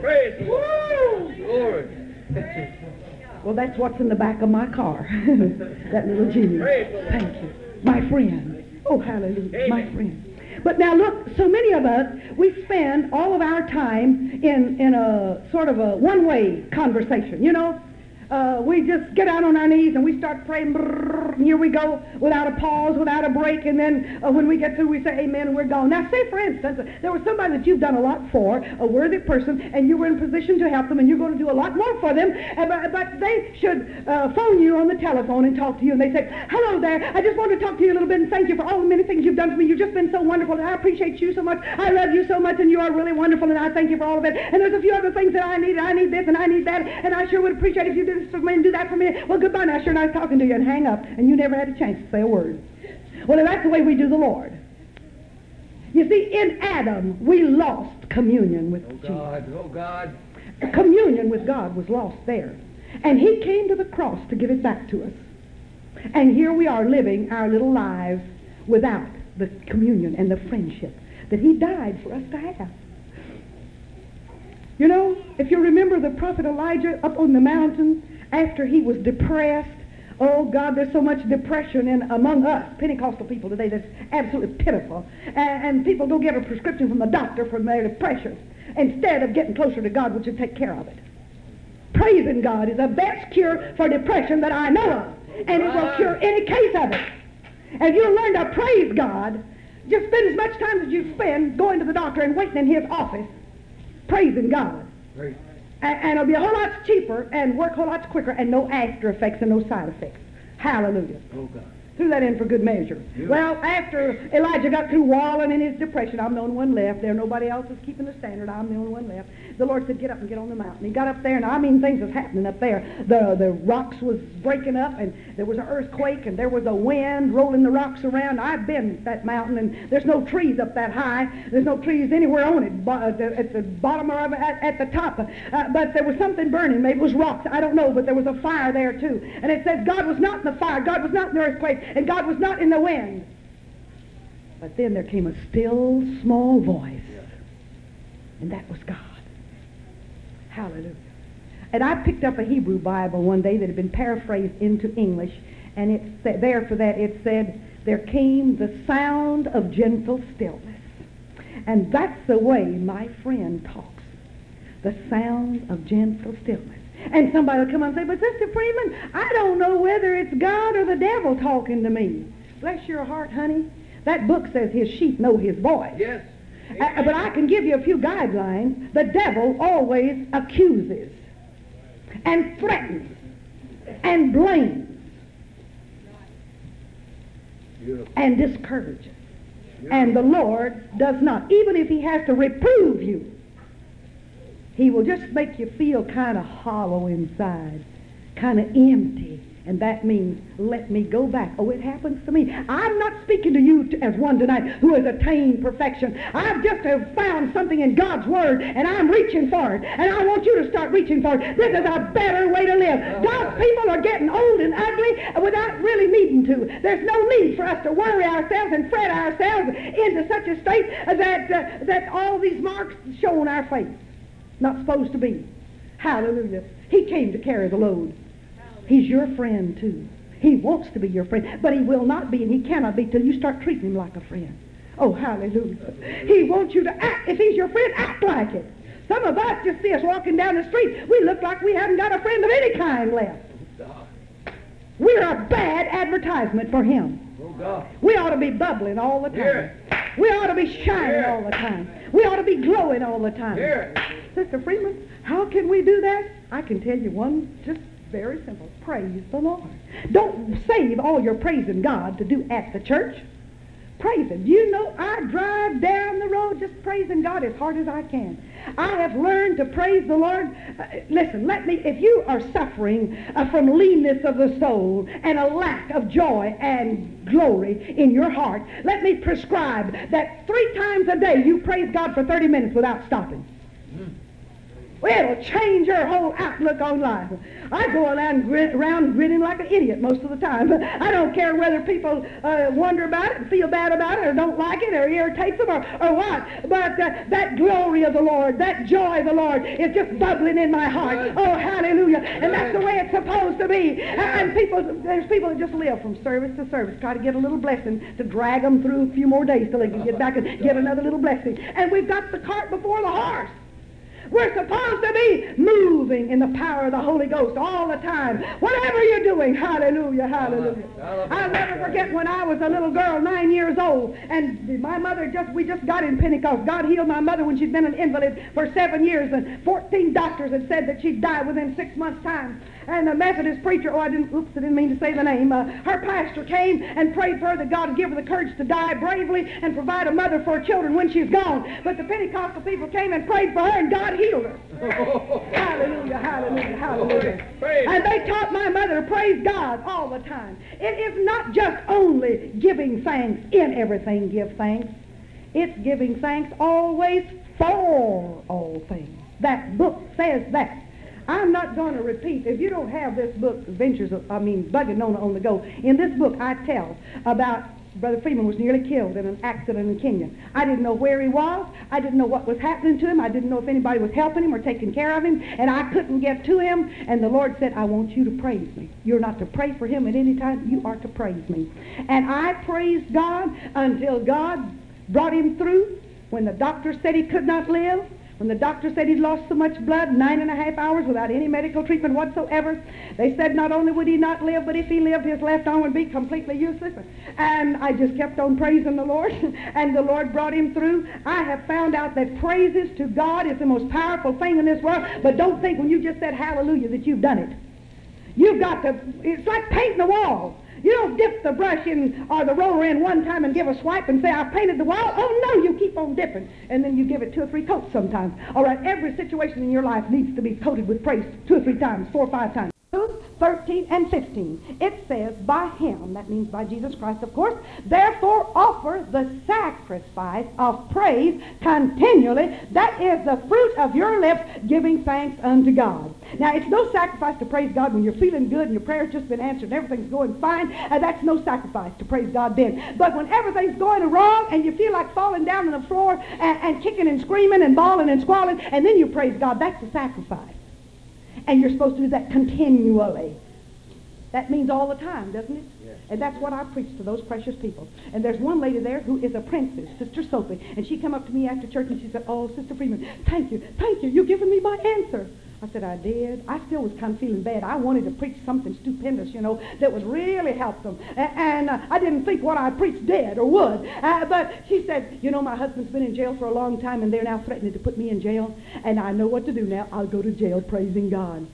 Praise the Lord. Glory. Well, that's what's in the back of my car. That little genie. Thank you. My friend. Oh, hallelujah. Amen. My friend. But now look, so many of us, we spend all of our time in a sort of a one-way conversation, you know. We just get out on our knees and we start praying, and here we go, without a pause, without a break, and then when we get through, we say amen, and we're gone. Now, say, for instance, there was somebody that you've done a lot for, a worthy person, and you were in a position to help them, and you're going to do a lot more for them, but they should phone you on the telephone and talk to you, and they say, hello there, I just wanted to talk to you a little bit and thank you for all the many things you've done for me. You've just been so wonderful, and I appreciate you so much. I love you so much, and you are really wonderful, and I thank you for all of it, and there's a few other things that I need. I need this, and I need that, and I sure would appreciate if you did for me and do that for me. Well, goodbye now, sure, nice talking to you, and hang up, and you never had a chance to say a word. Well, that's the way we do the Lord. You see, in Adam, we lost communion with Jesus. Oh, God. Communion with God was lost there. And he came to the cross to give it back to us. And here we are living our little lives without the communion and the friendship that he died for us to have. You know, if you remember the prophet Elijah up on the mountain after he was depressed, oh God, there's so much depression among us Pentecostal people today that's absolutely pitiful. And people don't get a prescription from the doctor for their depression instead of getting closer to God, which would take care of it. praising God is the best cure for depression that I know of. And it will cure any case of it. If you learn to praise God, just spend as much time as you spend going to the doctor and waiting in his office, praising God. Right. And it'll be a whole lot cheaper and work a whole lot quicker and no after effects and no side effects. Hallelujah. Oh, God. Threw that in for good measure. Yeah. Well, after Elijah got through wallowing in his depression, I'm the only one left. There, nobody else is keeping the standard. I'm the only one left. The Lord said, get up and get on the mountain. He got up there, and I mean, things was happening up there. The rocks was breaking up, and there was an earthquake, and there was a wind rolling the rocks around. I've been that mountain, and there's no trees up that high. There's no trees anywhere on it, at the bottom or at the top. But there was something burning. Maybe it was rocks. I don't know, but there was a fire there, too. And it says God was not in the fire. God was not in the earthquake. And God was not in the wind. But then there came a still, small voice. And that was God. Hallelujah. And I picked up a Hebrew Bible one day that had been paraphrased into English. And it said, there came the sound of gentle stillness. And that's the way my friend talks. The sound of gentle stillness. And somebody will come up and say, but Sister Freeman, I don't know whether it's God or the devil talking to me. Bless your heart, honey. That book says his sheep know his voice. Yes. But I can give you a few guidelines. The devil always accuses and threatens and blames and discourages. And the Lord does not. Even if he has to reprove you, he will just make you feel kind of hollow inside, kind of empty. And that means, let me go back. Oh, it happens to me. I'm not speaking to you as one tonight who has attained perfection. I've just found something in God's Word, and I'm reaching for it. And I want you to start reaching for it. This is a better way to live. God's people are getting old and ugly without really needing to. There's no need for us to worry ourselves and fret ourselves into such a state that all these marks show on our face. Not supposed to be. Hallelujah. He came to carry the load. He's your friend too. He wants to be your friend, but he will not be and he cannot be till you start treating him like a friend. Oh, hallelujah. He wants you to act. If he's your friend, act like it. Some of us just see us walking down the street. We look like we haven't got a friend of any kind left. We're a bad advertisement for him. We ought to be bubbling all the time. We ought to be shining all the time. We ought to be glowing all the time. Sister Freeman, how can we do that? I can tell you one just very simple. Praise the Lord. Don't save all your praising God to do at the church. Praise him. You know, I drive down the road just praising God as hard as I can. I have learned to praise the Lord. Listen, if you are suffering from leanness of the soul and a lack of joy and glory in your heart, let me prescribe that 3 times a day you praise God for 30 minutes without stopping. It'll change your whole outlook on life. I go around grinning like an idiot most of the time. I don't care whether people wonder about it and feel bad about it or don't like it or irritates them or what. But that glory of the Lord, that joy of the Lord is just bubbling in my heart. Oh, hallelujah. And that's the way it's supposed to be. And there's people that just live from service to service, try to get a little blessing to drag them through a few more days till they can get back and get another little blessing. And we've got the cart before the horse. We're supposed to be moving in the power of the Holy Ghost all the time. Whatever you're doing, hallelujah, hallelujah. I'll never forget when I was a little girl, 9 years old, and my mother we just got in Pentecost. God healed my mother when she'd been an invalid for 7 years, and 14 doctors had said that she'd die within 6 months' time. And the Methodist preacher, I didn't mean to say the name, her pastor came and prayed for her that God would give her the courage to die bravely and provide a mother for her children when she's gone. But the Pentecostal people came and prayed for her, and God healed her. Hallelujah, hallelujah, hallelujah. And they taught my mother to praise God all the time. It is not just only giving thanks. In everything give thanks. It's giving thanks always for all things. That book says that. I'm not going to repeat. If you don't have this book, Bugging on the Go, in this book I tell about Brother Freeman was nearly killed in an accident in Kenya. I didn't know where he was. I didn't know what was happening to him. I didn't know if anybody was helping him or taking care of him, and I couldn't get to him. And the Lord said, I want you to praise me. You're not to pray for him at any time. You are to praise me. And I praised God until God brought him through. When the doctor said he could not live, When the doctor said he'd lost so much blood, 9.5 hours without any medical treatment whatsoever, they said not only would he not live, but if he lived, his left arm would be completely useless. And I just kept on praising the Lord, and the Lord brought him through. I have found out that praises to God is the most powerful thing in this world, but don't think when you just said hallelujah that you've done it. You've got to, it's like painting a wall. You don't dip the brush in or the roller in one time and give a swipe and say, I painted the wall. Oh, no, you keep on dipping. And then you give it 2 or 3 coats sometimes. All right, every situation in your life needs to be coated with praise 2 or 3 times, 4 or 5 times. 13 and 15. It says, by him, that means by Jesus Christ, of course, therefore offer the sacrifice of praise continually. That is the fruit of your lips, giving thanks unto God. Now, it's no sacrifice to praise God when you're feeling good and your prayer's just been answered and everything's going fine. That's no sacrifice to praise God then. But when everything's going wrong and you feel like falling down on the floor and kicking and screaming and bawling and squalling, and then you praise God, that's a sacrifice. And you're supposed to do that continually. That means all the time, doesn't it? Yes. And that's what I preach to those precious people. And there's one lady there who is a princess, Sister Sophie. And she come up to me after church and she said, oh, Sister Freeman, thank you. You've given me my answer. I said, I did. I still was kind of feeling bad. I wanted to preach something stupendous, you know, that would really help them. And I didn't think what I preached did or would. But she said, you know, my husband's been in jail for a long time, and they're now threatening to put me in jail. And I know what to do now. I'll go to jail praising God.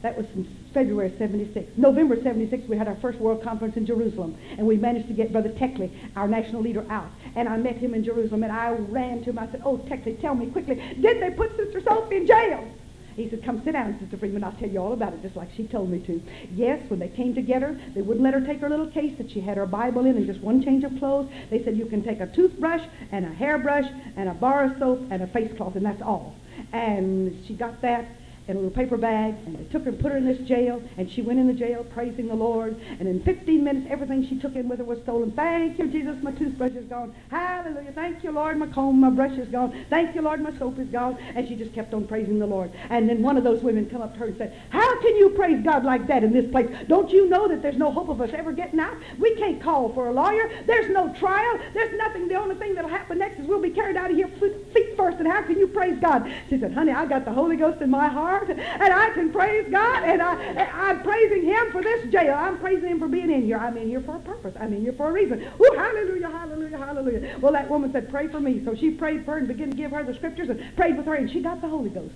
That was in February 76. November 76, we had our first World Conference in Jerusalem, and we managed to get Brother Tekle, our national leader, out. And I met him in Jerusalem, and I ran to him. I said, oh, Tekle, tell me quickly, did they put Sister Sophie in jail? He said, come sit down, Sister Freeman. I'll tell you all about it, just like she told me to. Yes, when they came to get her, they wouldn't let her take her little case that she had her Bible in and just one change of clothes. They said, you can take a toothbrush and a hairbrush and a bar of soap and a face cloth, and that's all. And she got that in a little paper bag, and they took her and put her in this jail, and she went in the jail praising the Lord, and in 15 minutes, everything she took in with her was stolen. Thank you, Jesus, my toothbrush is gone. Hallelujah. Thank you, Lord, my comb, my brush is gone. Thank you, Lord, my soap is gone. And she just kept on praising the Lord. And then one of those women come up to her and said, how can you praise God like that in this place? Don't you know that there's no hope of us ever getting out? We can't call for a lawyer. There's no trial. There's nothing. The only thing that'll happen next is we'll be carried out of here feet first, and how can you praise God? She said, honey, I got the Holy Ghost in my heart, and I can praise God, and I'm praising him for this jail. I'm praising him for being in here. I'm in here for a purpose. I'm in here for a reason. Ooh, hallelujah, hallelujah, hallelujah. Well, that woman said, pray for me. So she prayed for her and began to give her the scriptures and prayed with her, and she got the Holy Ghost.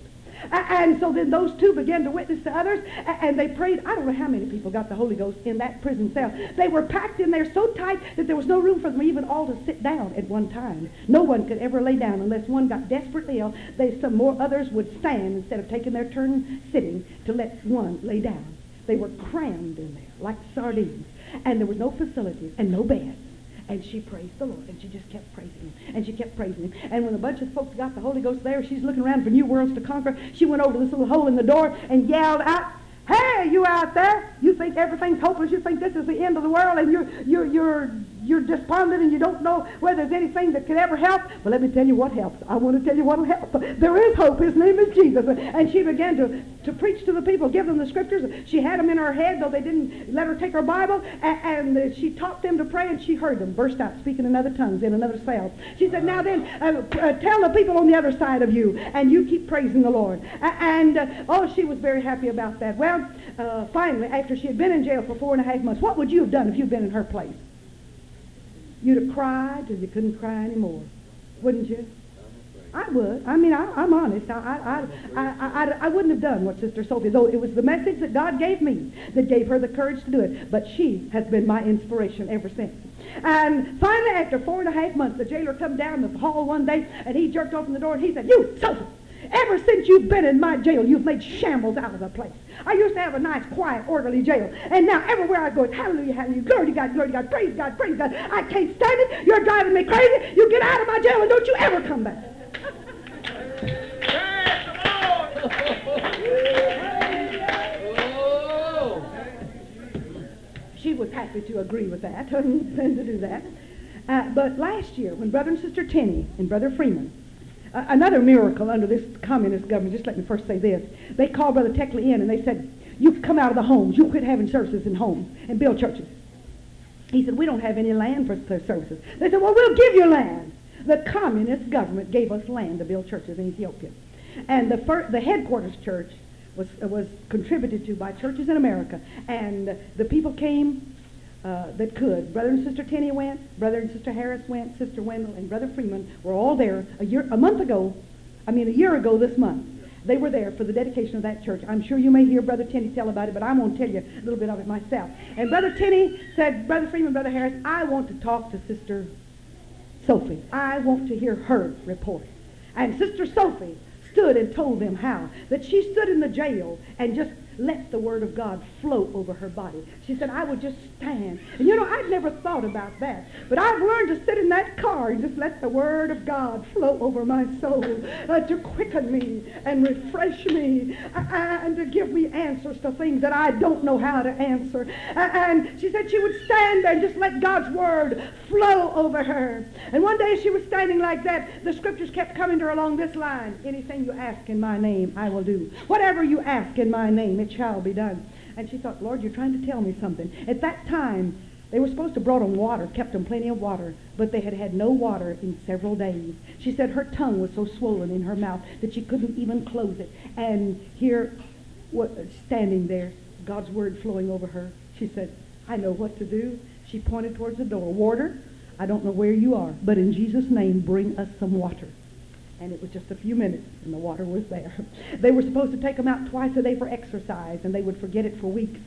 And so then those two began to witness to others, and they prayed. I don't know how many people got the Holy Ghost in that prison cell. They were packed in there so tight that there was no room for them even all to sit down at one time. No one could ever lay down unless one got desperately ill. Some more others would stand instead of taking their turn sitting to let one lay down. They were crammed in there like sardines, and there were no facilities and no beds. And she praised the Lord, and she just kept praising him, and she kept praising him. And when a bunch of folks got the Holy Ghost there, she's looking around for new worlds to conquer. She went over to this little hole in the door and yelled out, hey, you out there, you think everything's hopeless, you think this is the end of the world, and you're despondent, and you don't know whether there's anything that could ever help. Well, let me tell you what helps. I want to tell you what will help. There is hope. His name is Jesus. And she began to preach to the people, give them the scriptures. She had them in her head, though they didn't let her take her Bible, and she taught them to pray, and she heard them burst out speaking in other tongues in another cell. She said, now then, tell the people on the other side of you, and you keep praising the Lord. And she was very happy about that. Well, finally, after she had been in jail for 4.5 months, what would you have done if you'd been in her place? You'd have cried till you couldn't cry anymore, wouldn't you? I would. I mean, I'm honest. I wouldn't have done what Sister Sophie, though it was the message that God gave me that gave her the courage to do it. But she has been my inspiration ever since. And finally, after 4.5 months, the jailer come down the hall one day, and he jerked open the door, and he said, you, Sophie, ever since you've been in my jail, you've made shambles out of the place. I used to have a nice, quiet, orderly jail, and now everywhere I go, it's hallelujah, hallelujah, glory to God, praise God, praise God. I can't stand it. You're driving me crazy. You get out of my jail, and don't you ever come back. She was happy to agree with that and to do that. But last year, when Brother and Sister Tenny and Brother Freeman, another miracle under this communist government, just let me first say this. They called Brother Tekle in and they said, you've come out of the homes. You quit having services in homes and build churches. He said, we don't have any land for services. They said, well, we'll give you land. the communist government gave us land to build churches in Ethiopia. And the headquarters church was contributed to by churches in America. And the people came that could. Brother and Sister Tenny went, Brother and Sister Harris went, Sister Wendell and Brother Freeman were all there a year ago this month. They were there for the dedication of that church. I'm sure you may hear Brother Tenny tell about it, but I'm going to tell you a little bit of it myself. And Brother Tenny said, Brother Freeman, Brother Harris, I want to talk to Sister Sophie. I want to hear her report. And Sister Sophie stood and told them how. That she stood in the jail and just let the word of God flow over her body. She said, I would just stand. And you know, I'd never thought about that. But I've learned to sit in that car and just let the word of God flow over my soul to quicken me and refresh me and to give me answers to things that I don't know how to answer. And she said she would stand there and just let God's word flow over her. And one day she was standing like that. The scriptures kept coming to her along this line. Anything you ask in my name, I will do. Whatever you ask in my name, it shall be done. And she thought, Lord, you're trying to tell me something. At that time, they were supposed to brought them water, kept them plenty of water, but they had had no water in several days. She said her tongue was so swollen in her mouth that she couldn't even close it. And here, standing there, God's word flowing over her, she said, I know what to do. She pointed towards the door. Warder, I don't know where you are, but in Jesus' name, bring us some water. And it was just a few minutes, and the water was there. They were supposed to take them out twice a day for exercise, and they would forget it for weeks.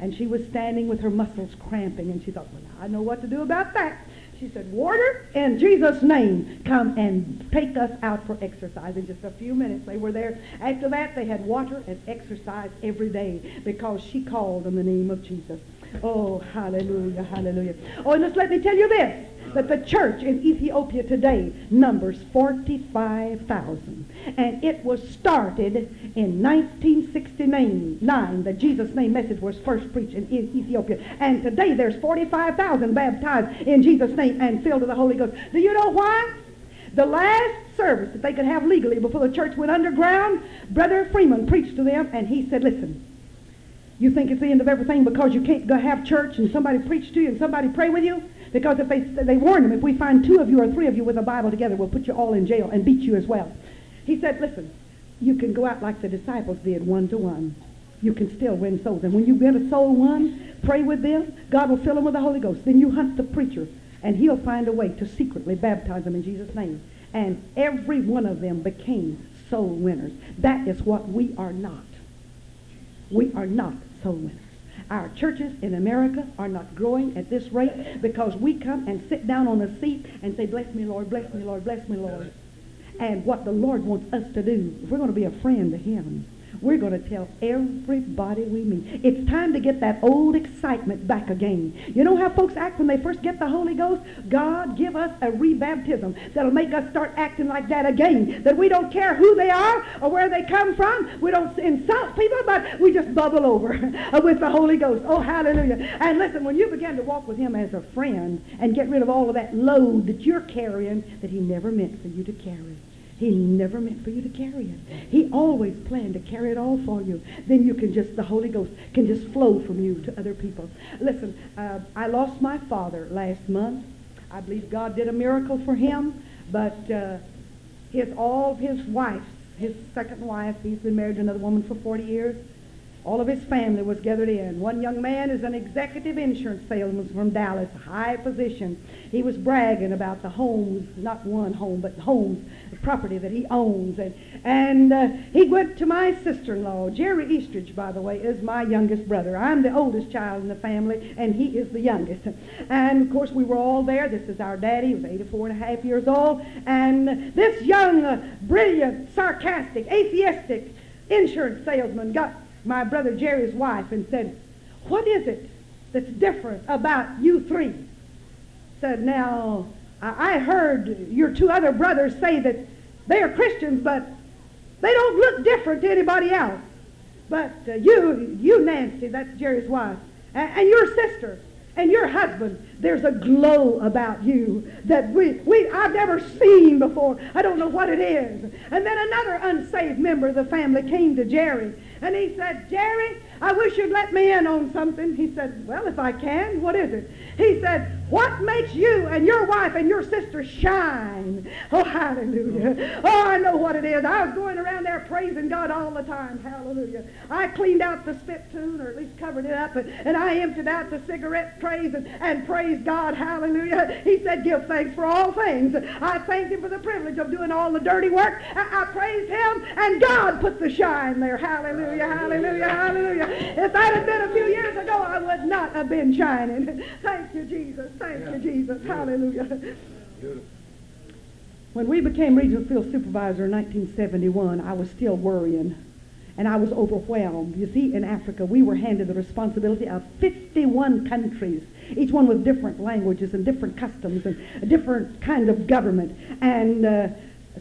And she was standing with her muscles cramping, and she thought, well, now I know what to do about that. She said, Warder, in Jesus' name, come and take us out for exercise. In just a few minutes, they were there. After that, they had water and exercise every day because she called on the name of Jesus. Oh, hallelujah, hallelujah. Oh, and just let me tell you this, that the church in Ethiopia today numbers 45,000. And it was started in 1969. The Jesus Name message was first preached in Ethiopia. And today there's 45,000 baptized in Jesus' name and filled with the Holy Ghost. Do you know why? The last service that they could have legally before the church went underground, Brother Freeman preached to them, and he said, listen, you think it's the end of everything because you can't go have church and somebody preach to you and somebody pray with you? Because if they warned him, if we find two of you or three of you with a Bible together, we'll put you all in jail and beat you as well. He said, listen, you can go out like the disciples did, one to one. You can still win souls. And when you get a soul won, pray with them. God will fill them with the Holy Ghost. Then you hunt the preacher, and he'll find a way to secretly baptize them in Jesus' name. And every one of them became soul winners. That is what we are not. We are not soul winners. Our churches in America are not growing at this rate because we come and sit down on a seat and say, bless me, Lord, bless me, Lord, bless me, Lord. And what the Lord wants us to do, if we're going to be a friend to him, we're going to tell everybody we meet. It's time to get that old excitement back again. You know how folks act when they first get the Holy Ghost? God, give us a rebaptism that'll make us start acting like that again, that we don't care who they are or where they come from. We don't insult people, but we just bubble over with the Holy Ghost. Oh, hallelujah. And listen, when you begin to walk with him as a friend and get rid of all of that load that you're carrying that he never meant for you to carry. He never meant for you to carry it. He always planned to carry it all for you. Then you can just, the Holy Ghost can just flow from you to other people. Listen, I lost my father last month. I believe God did a miracle for him, but his second wife, he's been married to another woman for 40 years. All of his family was gathered in. One young man is an executive insurance salesman from Dallas, a high position. He was bragging about the homes, not one home, but homes, the property that he owns. And he went to my sister-in-law. Jerry Eastridge, by the way, is my youngest brother. I'm the oldest child in the family, and he is the youngest. And, of course, we were all there. This is our daddy. He was 84 and a half years old. And this young, brilliant, sarcastic, atheistic insurance salesman got my brother Jerry's wife and said, what is it that's different about you three? Said, now, I heard your two other brothers say that they are Christians, but they don't look different to anybody else. But you Nancy, that's Jerry's wife, and your sister, and your husband, there's a glow about you that I've never seen before. I don't know what it is. And then another unsaved member of the family came to Jerry, and he said, Jerry, I wish you'd let me in on something. He said, well, if I can, what is it? He said, What makes you and your wife and your sister shine? Oh, hallelujah. Oh, I know what it is. I was going around there praising God all the time. Hallelujah. I cleaned out the spittoon, or at least covered it up, and I emptied out the cigarette trays and praised God. Hallelujah. He said, give thanks for all things. I thanked him for the privilege of doing all the dirty work. I praised him, and God put the shine there. Hallelujah, hallelujah, hallelujah. If that had been a few years ago, I would not have been shining. Thank you, Jesus. Thank you, Jesus. Beautiful. Hallelujah. Beautiful. When we became regional field supervisor in 1971, I was still worrying, and I was overwhelmed. You see, in Africa, we were handed the responsibility of 51 countries, each one with different languages and different customs and a different kind of government. And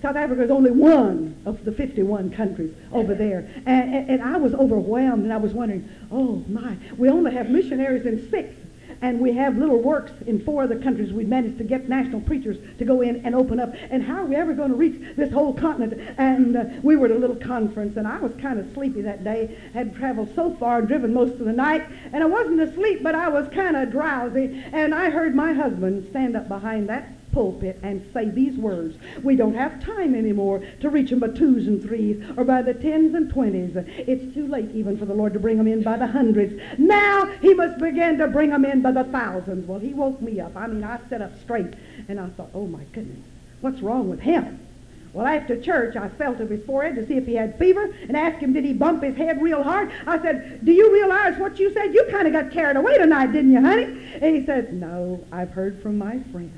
South Africa is only one of the 51 countries over there. And I was overwhelmed, and I was wondering, oh, my, we only have missionaries in 6. And we have little works in 4 of the countries. We've managed to get national preachers to go in and open up. And how are we ever going to reach this whole continent? And we were at a little conference, and I was kind of sleepy that day. Had traveled so far, driven most of the night, and I wasn't asleep, but I was kind of drowsy. And I heard my husband stand up behind that pulpit and say these words: we don't have time anymore to reach them by 2s and 3s or by the 10s and 20s. It's too late even for the Lord to bring them in by the 100s. Now he must begin to bring them in by the 1000s. Well, he woke me up. I mean, I sat up straight, and I thought, oh my goodness, what's wrong with him? Well, after church, I felt of his forehead to see if he had fever and asked him, did he bump his head real hard? I said, do you realize what you said? You kind of got carried away tonight, didn't you, honey? And he said, no, I've heard from my friend.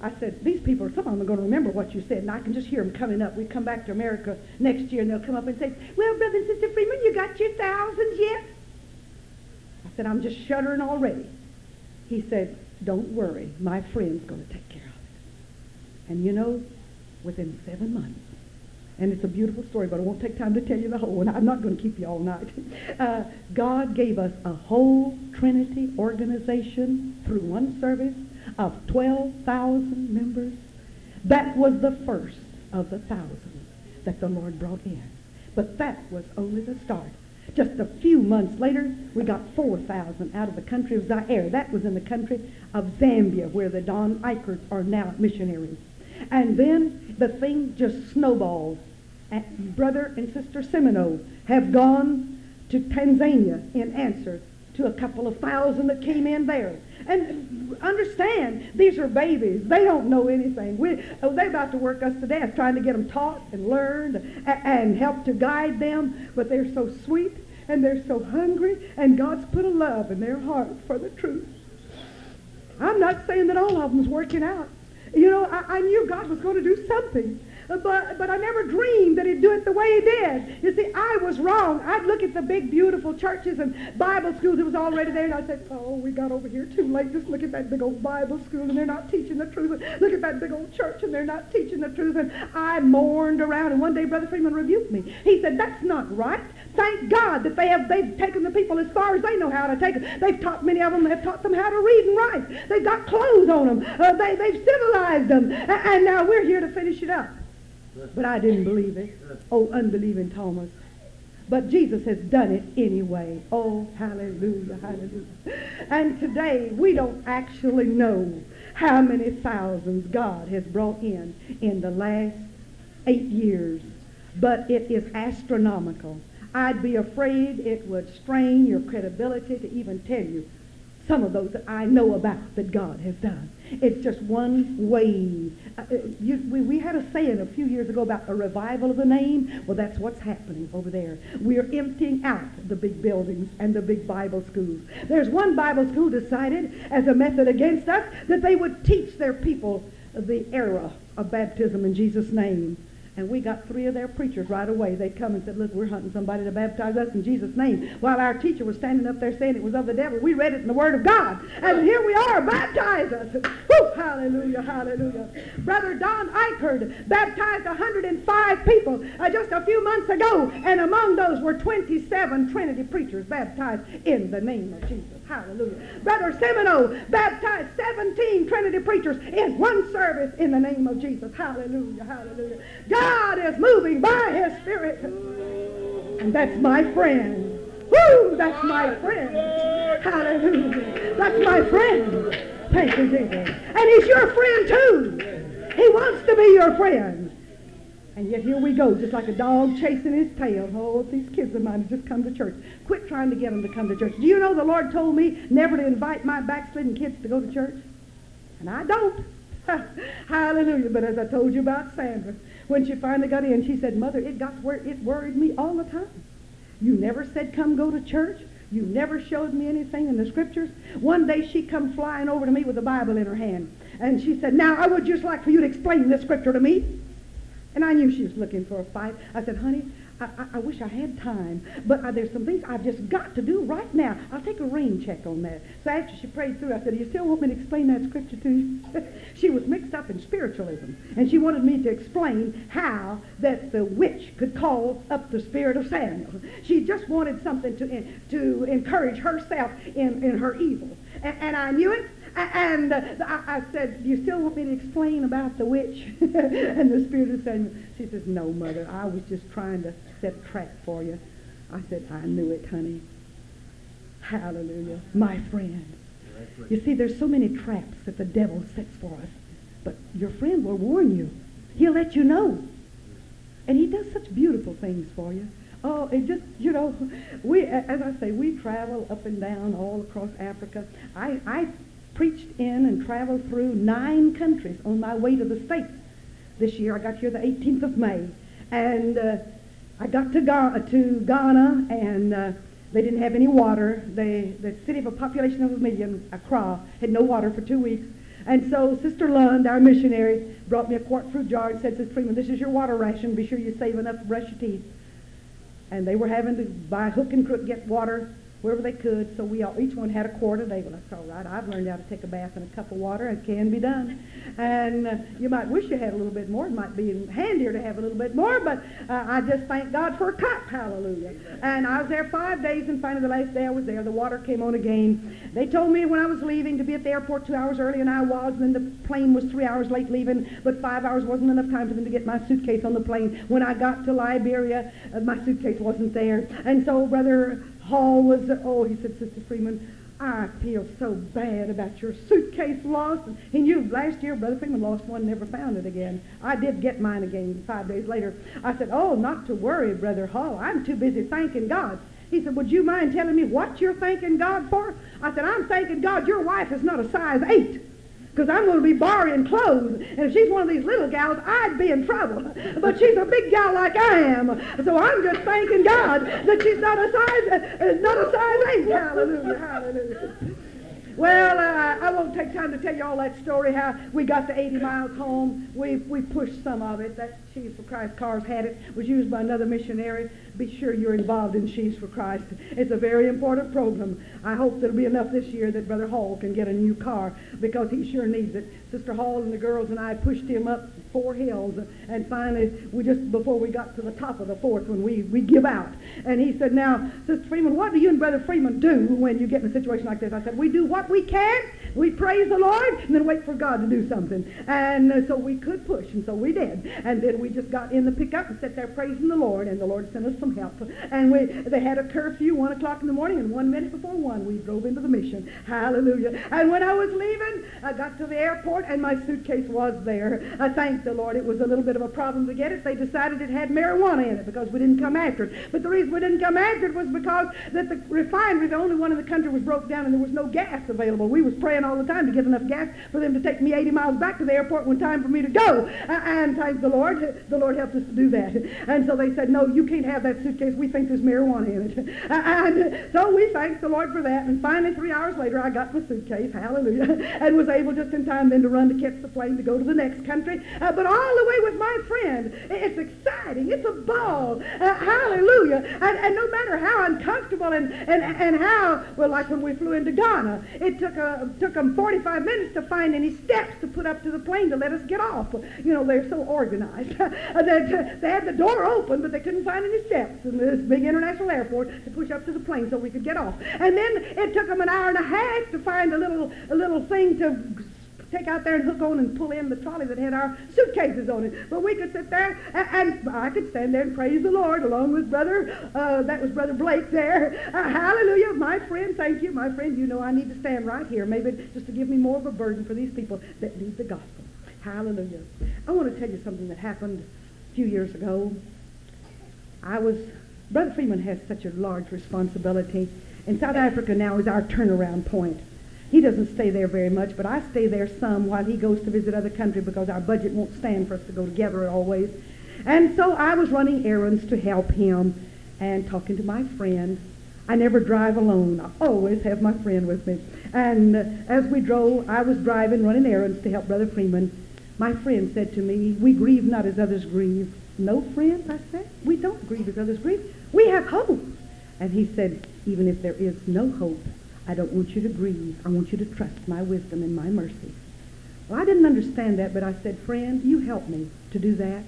I said, these people are, some of them are going to remember what you said, and I can just hear them coming up. We come back to America next year, and they'll come up and say, well, Brother and Sister Freeman, you got your 1000s yet? I said, I'm just shuddering already. He said, don't worry, my friend's going to take care of it. And you know, within 7 months, and it's a beautiful story, but I won't take time to tell you the whole one. I'm not going to keep you all night. God gave us a whole Trinity organization through one service of 12,000 members. That was the first of the 1,000 that the Lord brought in. But that was only the start. Just a few months later, we got 4,000 out of the country of Zaire. That was in the country of Zambia, where the Don Eicherts are now missionaries. And then the thing just snowballed. And Brother and Sister Semino have gone to Tanzania in answer to a couple of 1,000 that came in there. And understand, these are babies. They don't know anything. They're about to work us to death, trying to get them taught and learned and help to guide them. But they're so sweet, and they're so hungry, and God's put a love in their heart for the truth. I'm not saying that all of them's working out. You know, I knew God was going to do something. But I never dreamed that he'd do it the way he did. You see, I was wrong. I'd look at the big, beautiful churches and Bible schools that was already there, and I'd say, oh, we got over here too late. Just look at that big old Bible school, and they're not teaching the truth. And look at that big old church, and they're not teaching the truth. And I mourned around, and one day Brother Freeman rebuked me. He said, that's not right. Thank God that they've taken the people as far as they know how to take it. They've taught many of them. They've taught them how to read and write. They've got clothes on them. They've civilized them. And now we're here to finish it up. But I didn't believe it. Oh, unbelieving Thomas. But Jesus has done it anyway. Oh, hallelujah, hallelujah. And today, we don't actually know how many thousands God has brought in the last 8 years. But it is astronomical. I'd be afraid it would strain your credibility to even tell you some of those that I know about that God has done. It's just one wave. We had a saying a few years ago about a revival of the name. Well, that's what's happening over there. We are emptying out the big buildings and the big Bible schools. There's one Bible school decided as a method against us that they would teach their people the era of baptism in Jesus' name. And we got 3 of their preachers right away. They come and said, look, we're hunting somebody to baptize us in Jesus' name. While our teacher was standing up there saying it was of the devil, we read it in the Word of God. And here we are, baptize us. Whew, hallelujah, hallelujah. Brother Don Eichard baptized 105 people just a few months ago. And among those were 27 Trinity preachers baptized in the name of Jesus. Hallelujah. Brother Semino baptized 17 Trinity preachers in one service in the name of Jesus. Hallelujah, hallelujah. God is moving by his Spirit. And that's my friend. Woo, Woo! That's my friend. Hallelujah. That's my friend. Thank you, Jesus. And he's your friend too. He wants to be your friend. And yet here we go, just like a dog chasing his tail. Oh, these kids of mine have just come to church. Quit trying to get them to come to church. Do you know the Lord told me never to invite my backslidden kids to go to church? And I don't. Hallelujah. But as I told you about Sandra, when she finally got in, she said, Mother, it got where it worried me all the time. You never said come go to church. You never showed me anything in the scriptures. One day she come flying over to me with a Bible in her hand. And she said, now I would just like for you to explain this scripture to me. And I knew she was looking for a fight. I said, honey, I wish I had time, but there's some things I've just got to do right now. I'll take a rain check on that. So after she prayed through, I said, you still want me to explain that scripture to you? She was mixed up in spiritualism, and she wanted me to explain how that the witch could call up the spirit of Samuel. She just wanted something to encourage herself in her evil. And I knew it. And I said, do you still want me to explain about the witch and the spirit of Samuel? She says, no, Mother, I was just trying to set a trap for you. I said, I knew it, honey. Hallelujah. My friend. You see, there's so many traps that the devil sets for us. But your friend will warn you. He'll let you know. And he does such beautiful things for you. Oh, it just, you know, we, as I say, we travel up and down all across Africa. I preached in and traveled through 9 countries on my way to the States. This year I got here the 18th of May, and I got to Ghana, and they didn't have any water. The city of a population of 1 million, Accra, had no water for 2 weeks. And so Sister Lund, our missionary, brought me a quart fruit jar and said, Sister Freeman, this is your water ration. Be sure you save enough to brush your teeth. And they were having to, by hook and crook, get water wherever they could, so we all, each one had a quart a day. Well, that's all right. I've learned how to take a bath in a cup of water. It can be done. And you might wish you had a little bit more. It might be handier to have a little bit more, but I just thank God for a cup. Hallelujah. And I was there 5 days, and finally the last day I was there, the water came on again. They told me when I was leaving to be at the airport 2 hours early, and I was, and then the plane was 3 hours late leaving, but 5 hours wasn't enough time for them to get my suitcase on the plane. When I got to Liberia, my suitcase wasn't there. And so Brother Hall was, oh, he said, Sister Freeman, I feel so bad about your suitcase lost. And he knew last year Brother Freeman lost one, never found it again. I did get mine again 5 days later. I said, oh, not to worry, Brother Hall. I'm too busy thanking God. He said, would you mind telling me what you're thanking God for? I said, I'm thanking God your wife is not a size 8. Because I'm going to be borrowing clothes. And if she's one of these little gals, I'd be in trouble. But she's a big gal like I am. So I'm just thanking God that she's not a size 8. Hallelujah, hallelujah. Well, I won't take time to tell you all that story, how we got the 80 miles home. We pushed some of it. That She's for Christ cars had it. It was used by another missionary. Be sure you're involved in She's for Christ. It's a very important program. I hope there'll be enough this year that Brother Hall can get a new car, because he sure needs it. Sister Hall and the girls and I pushed him up 4 hills, and finally, we just before we got to the top of the 4th when we give out. And he said, now, Sister Freeman, what do you and Brother Freeman do when you get in a situation like this? I said, we do what we can, we praise the Lord, and then wait for God to do something. And so we could push, and so we did. And then we just got in the pickup and sat there praising the Lord, and the Lord sent us some help. And they had a curfew, 1 o'clock in the morning, and 1 minute before 1, we drove into the mission. Hallelujah. And when I was leaving, I got to the airport, and my suitcase was there. I thanked the Lord. It was a little bit of a problem to get it. They decided it had marijuana in it because we didn't come after it. But the reason we didn't come after it was because that the refinery, the only one in the country, was broke down, and there was no gas available. We was praying all the time to get enough gas for them to take me 80 miles back to the airport when time for me to go. And thank the Lord. The Lord helped us to do that. And so they said, no, you can't have that suitcase. We think there's marijuana in it. And so we thanked the Lord for that. And finally, 3 hours later, I got my suitcase. Hallelujah. And was able just in time then to run to catch the plane to go to the next country. But all the way with my friend. It's exciting. It's a ball. Hallelujah. And no matter how uncomfortable and how, well, like when we flew into Ghana, it took them 45 minutes to find any steps to put up to the plane to let us get off. You know, they're so organized. They had the door open, but they couldn't find any steps in this big international airport to push up to the plane so we could get off. And then it took them an hour and a half to find a little thing to take out there and hook on and pull in the trolley that had our suitcases on it. But we could sit there, and I could stand there and praise the Lord along with Brother Blake there. Hallelujah, my friend, thank you. My friend, you know I need to stand right here, maybe just to give me more of a burden for these people that need the gospel. Hallelujah. I want to tell you something that happened a few years ago. Brother Freeman has such a large responsibility, and South Africa now is our turnaround point. He doesn't stay there very much, but I stay there some while he goes to visit other countries because our budget won't stand for us to go together always. And so I was running errands to help him and talking to my friend. I never drive alone. I always have my friend with me. And as we drove, I was driving, running errands to help Brother Freeman. My friend said to me, "We grieve not as others grieve." "No, friend," I said, "we don't grieve as others grieve. We have hope." And he said, "Even if there is no hope, I don't want you to grieve. I want you to trust my wisdom and my mercy." Well, I didn't understand that, but I said, "Friend, you help me to do that.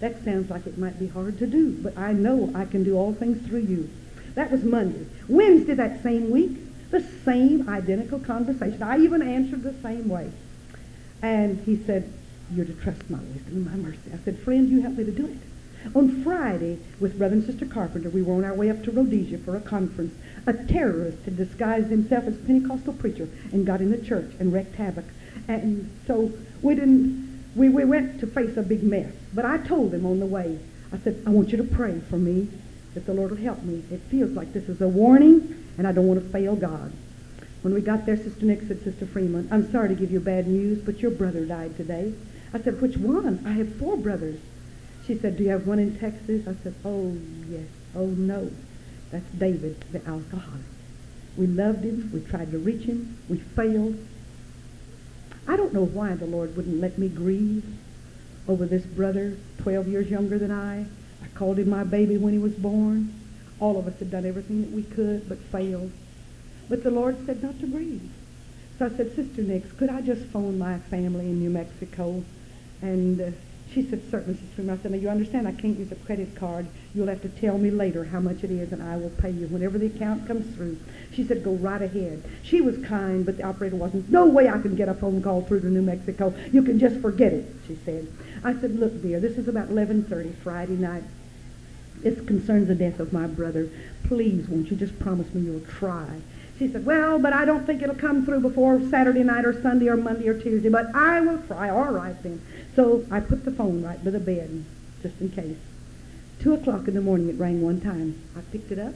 That sounds like it might be hard to do, but I know I can do all things through you." That was Monday. Wednesday that same week, the same identical conversation. I even answered the same way. And he said, "You're to trust my wisdom and my mercy." I said, "Friend, you help me to do it." On Friday, with Brother and Sister Carpenter, we were on our way up to Rhodesia for a conference. A terrorist had disguised himself as a Pentecostal preacher and got in the church and wreaked havoc. And so we went to face a big mess. But I told him on the way, I said, "I want you to pray for me, that the Lord will help me. It feels like this is a warning, and I don't want to fail God." When we got there, Sister Nix said, "Sister Freeman, I'm sorry to give you bad news, but your brother died today." I said, "Which one? I have 4 brothers." She said, "Do you have one in Texas?" I said, "Oh, yes. Oh, no. That's David, the alcoholic. We loved him. We tried to reach him. We failed." I don't know why the Lord wouldn't let me grieve over this brother, 12 years younger than I. I called him my baby when he was born. All of us had done everything that we could but failed. But the Lord said not to grieve. So I said, "Sister Nix, could I just phone my family in New Mexico?" And she said, "Certainly, Sister Freeman." I said, "Now, you understand I can't use a credit card. You'll have to tell me later how much it is, and I will pay you whenever the account comes through." She said, "Go right ahead." She was kind, but the operator wasn't. "No way I can get a phone call through to New Mexico. You can just forget it," she said. I said, "Look, dear, this is about 11:30 Friday night. This concerns the death of my brother. Please, won't you just promise me you'll try?" She said, "Well, but I don't think it'll come through before Saturday night or Sunday or Monday or Tuesday, but I will try." "All right, then." So I put the phone right by the bed, just in case. 2:00 in the morning, it rang one time. I picked it up,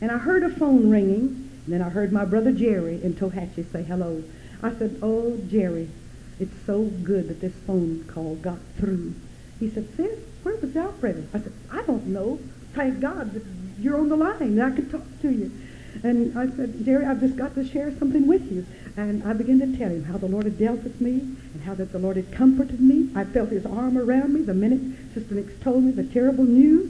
and I heard a phone ringing, and then I heard my brother Jerry in Tohatchee say hello. I said, "Oh, Jerry, it's so good that this phone call got through." He said, "Sis, where was the operator?" I said, "I don't know. Thank God that you're on the line and I can talk to you." And I said, "Jerry, I've just got to share something with you." And I began to tell him how the Lord had dealt with me and how that the Lord had comforted me. I felt his arm around me the minute Sister Nix told me the terrible news.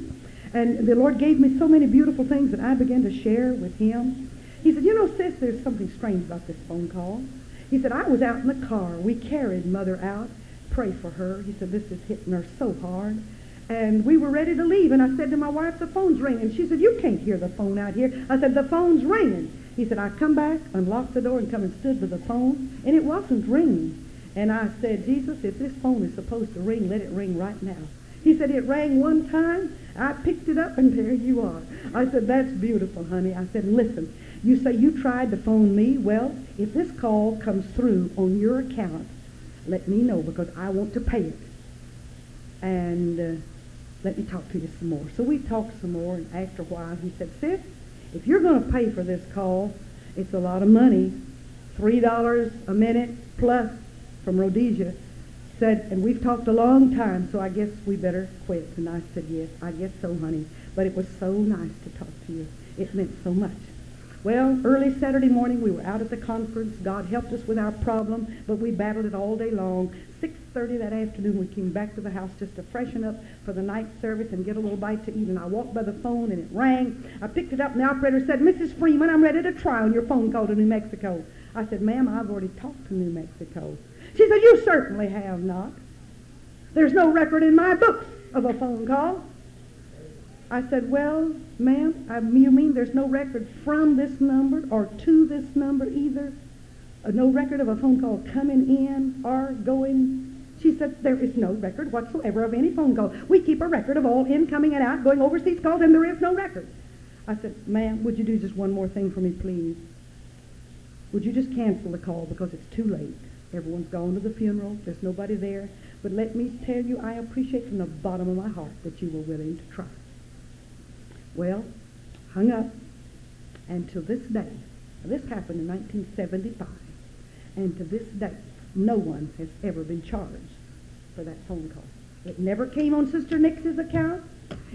And the Lord gave me so many beautiful things that I began to share with him. He said, "You know, sis, there's something strange about this phone call." He said, "I was out in the car. We carried Mother out. Pray for her." He said, "This is hitting her so hard." And we were ready to leave, and I said to my wife, "The phone's ringing." She said, "You can't hear the phone out here." I said, "The phone's ringing." He said, "I come back, unlocked the door, and come and stood by the phone, and it wasn't ringing. And I said, 'Jesus, if this phone is supposed to ring, let it ring right now.'" He said, "It rang one time. I picked it up, and there you are." I said, "That's beautiful, honey." I said, "Listen, you say you tried to phone me. Well, if this call comes through on your account, let me know because I want to pay it. And let me talk to you some more." So we talked some more, and after a while he said, "Sis, if you're going to pay for this call, it's a lot of money, $3 a minute plus from Rhodesia." Said, "And we've talked a long time, so I guess we better quit." And I said, "Yes, I guess so, honey. But it was so nice to talk to you. It meant so much." Well, early Saturday morning, we were out at the conference. God helped us with our problem, but we battled it all day long. 6:30 that afternoon, we came back to the house just to freshen up for the night service and get a little bite to eat. And I walked by the phone, and it rang. I picked it up, and the operator said, "Mrs. Freeman, I'm ready to try on your phone call to New Mexico." I said, "Ma'am, I've already talked to New Mexico." She said, "You certainly have not. There's no record in my books of a phone call." I said, "Well, ma'am, you mean there's no record from this number or to this number either?" no record of a phone call coming in or going. She said, there is no record whatsoever of any phone call. We keep a record of all incoming and outgoing overseas calls, and there is no record. I said, ma'am, would you do just one more thing for me, please? Would you just cancel the call because it's too late? Everyone's gone to the funeral. There's nobody there. But let me tell you, I appreciate from the bottom of my heart that you were willing to try. Well, hung up, and to this day, this happened in 1975, and to this day, no one has ever been charged for that phone call. It never came on Sister Nix's account.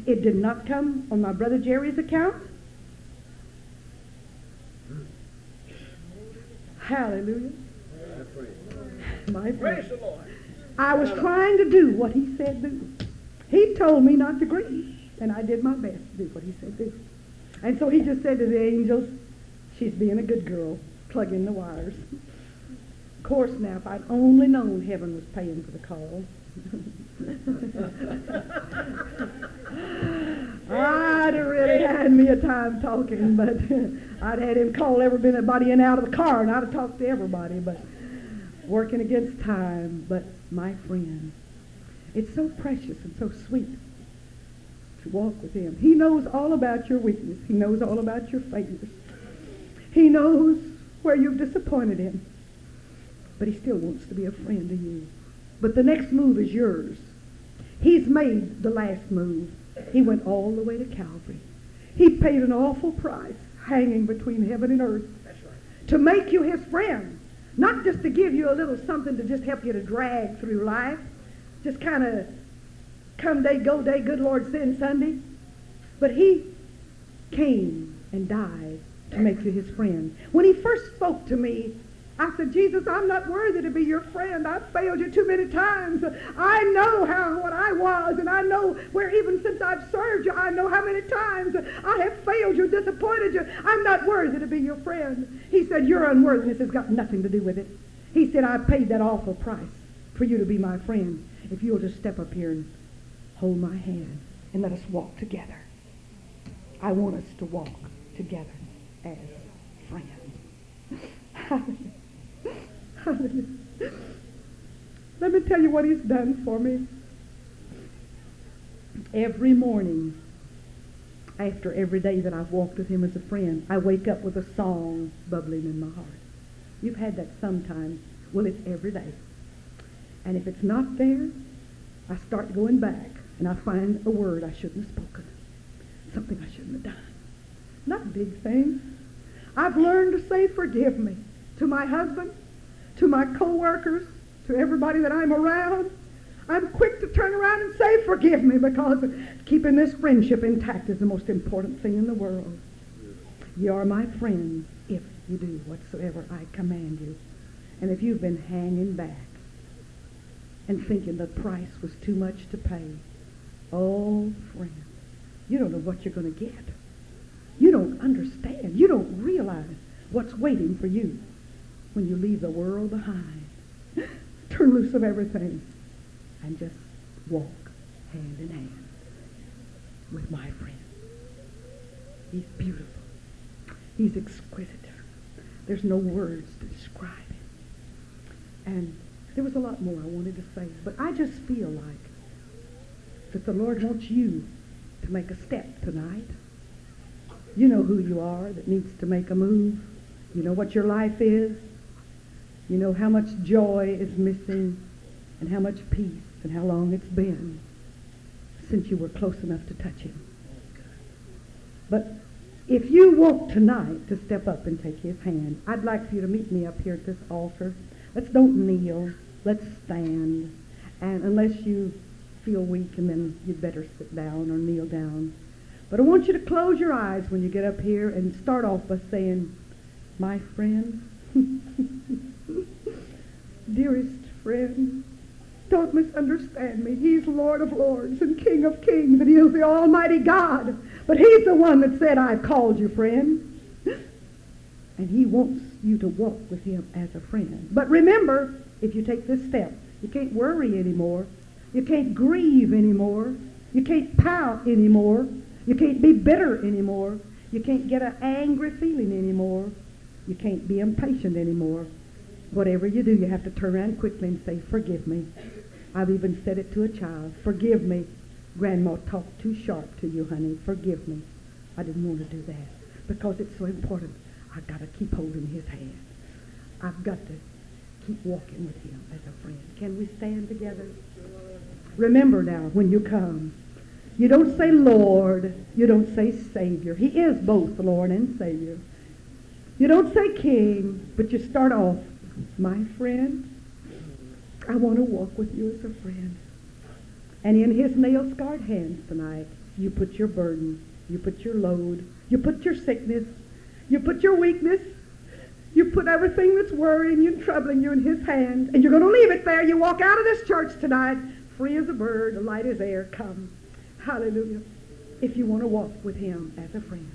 It did not come on my brother Jerry's account. Hallelujah. My friend, I was trying to do what he said do. He told me not to grieve, and I did my best to do what he said do. And so he just said to the angels, she's being a good girl, plugging the wires. Of course, now, if I'd only known heaven was paying for the call. I'd have really had me a time talking, but I'd had him call everybody in out of the car, and I'd have talked to everybody, but working against time. But my friend, it's so precious and so sweet to walk with him. He knows all about your weakness. He knows all about your failures. He knows where you've disappointed him, but he still wants to be a friend to you. But the next move is yours. He's made the last move. He went all the way to Calvary. He paid an awful price, hanging between heaven and earth. That's right. To make you his friend, not just to give you a little something to just help you to drag through life, just kind of come day, go day, good Lord, sin Sunday. But he came and died to make you his friend. When he first spoke to me, I said, Jesus, I'm not worthy to be your friend. I've failed you too many times. I know what I was, and I know where even since I've served you, I know how many times I have failed you, disappointed you. I'm not worthy to be your friend. He said, your unworthiness has got nothing to do with it. He said, I paid that awful price for you to be my friend. If you'll just step up here and hold my hand and let us walk together. I want us to walk together as friends. Let me tell you what he's done for me. Every morning, after every day that I've walked with him as a friend, I wake up with a song bubbling in my heart. You've had that sometimes. Well, it's every day. And if it's not there, I start going back, and I find a word I shouldn't have spoken, something I shouldn't have done. Not big things. I've learned to say, forgive me, to my husband, to my co-workers, to everybody that I'm around. I'm quick to turn around and say, forgive me, because keeping this friendship intact is the most important thing in the world. You are my friend if you do whatsoever I command you. And if you've been hanging back and thinking the price was too much to pay, oh, friend, you don't know what you're going to get. You don't understand. You don't realize what's waiting for you when you leave the world behind. Turn loose of everything and just walk hand in hand with my friend. He's beautiful. He's exquisite. There's no words to describe him. And there was a lot more I wanted to say, but I just feel like that the Lord wants you to make a step tonight. You know who you are that needs to make a move. You know what your life is. You know how much joy is missing and how much peace and how long it's been since you were close enough to touch him. But if you want tonight to step up and take his hand, I'd like for you to meet me up here at this altar. Let's don't kneel. Let's stand. And unless you feel weak, and then you'd better sit down or kneel down. But I want you to close your eyes when you get up here and start off by saying, my friend, dearest friend, don't misunderstand me. He's Lord of Lords and King of Kings, and he is the Almighty God. But he's the one that said, I've called you friend. And he wants you to walk with him as a friend. But remember, if you take this step, you can't worry anymore. You can't grieve anymore. You can't pout anymore. You can't be bitter anymore. You can't get an angry feeling anymore. You can't be impatient anymore. Whatever you do, you have to turn around quickly and say, forgive me. I've even said it to a child. Forgive me. Grandma talked too sharp to you, honey. Forgive me. I didn't want to do that because it's so important. I've got to keep holding his hand. I've got to keep walking with him as a friend. Can we stand together? Remember now, when you come, you don't say Lord. You don't say Savior. He is both Lord and Savior. You don't say King, but you start off, my friend, I want to walk with you as a friend. And in his nail-scarred hands tonight, you put your burden, you put your load, you put your sickness, you put your weakness, you put everything that's worrying you and troubling you in his hands, and you're going to leave it there. You walk out of this church tonight, free as a bird, light as air, come. Hallelujah. If you want to walk with him as a friend.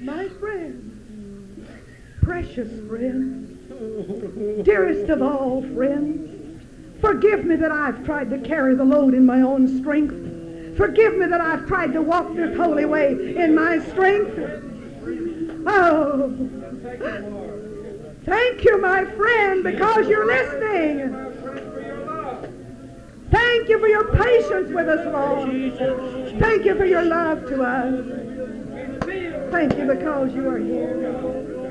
My friend, precious friend, dearest of all friends, forgive me that I've tried to carry the load in my own strength. Forgive me that I've tried to walk this holy way in my strength. Oh, thank you, my friend, because you're listening. Thank you for your patience with us, Lord. Thank you for your love to us. Thank you because you are here.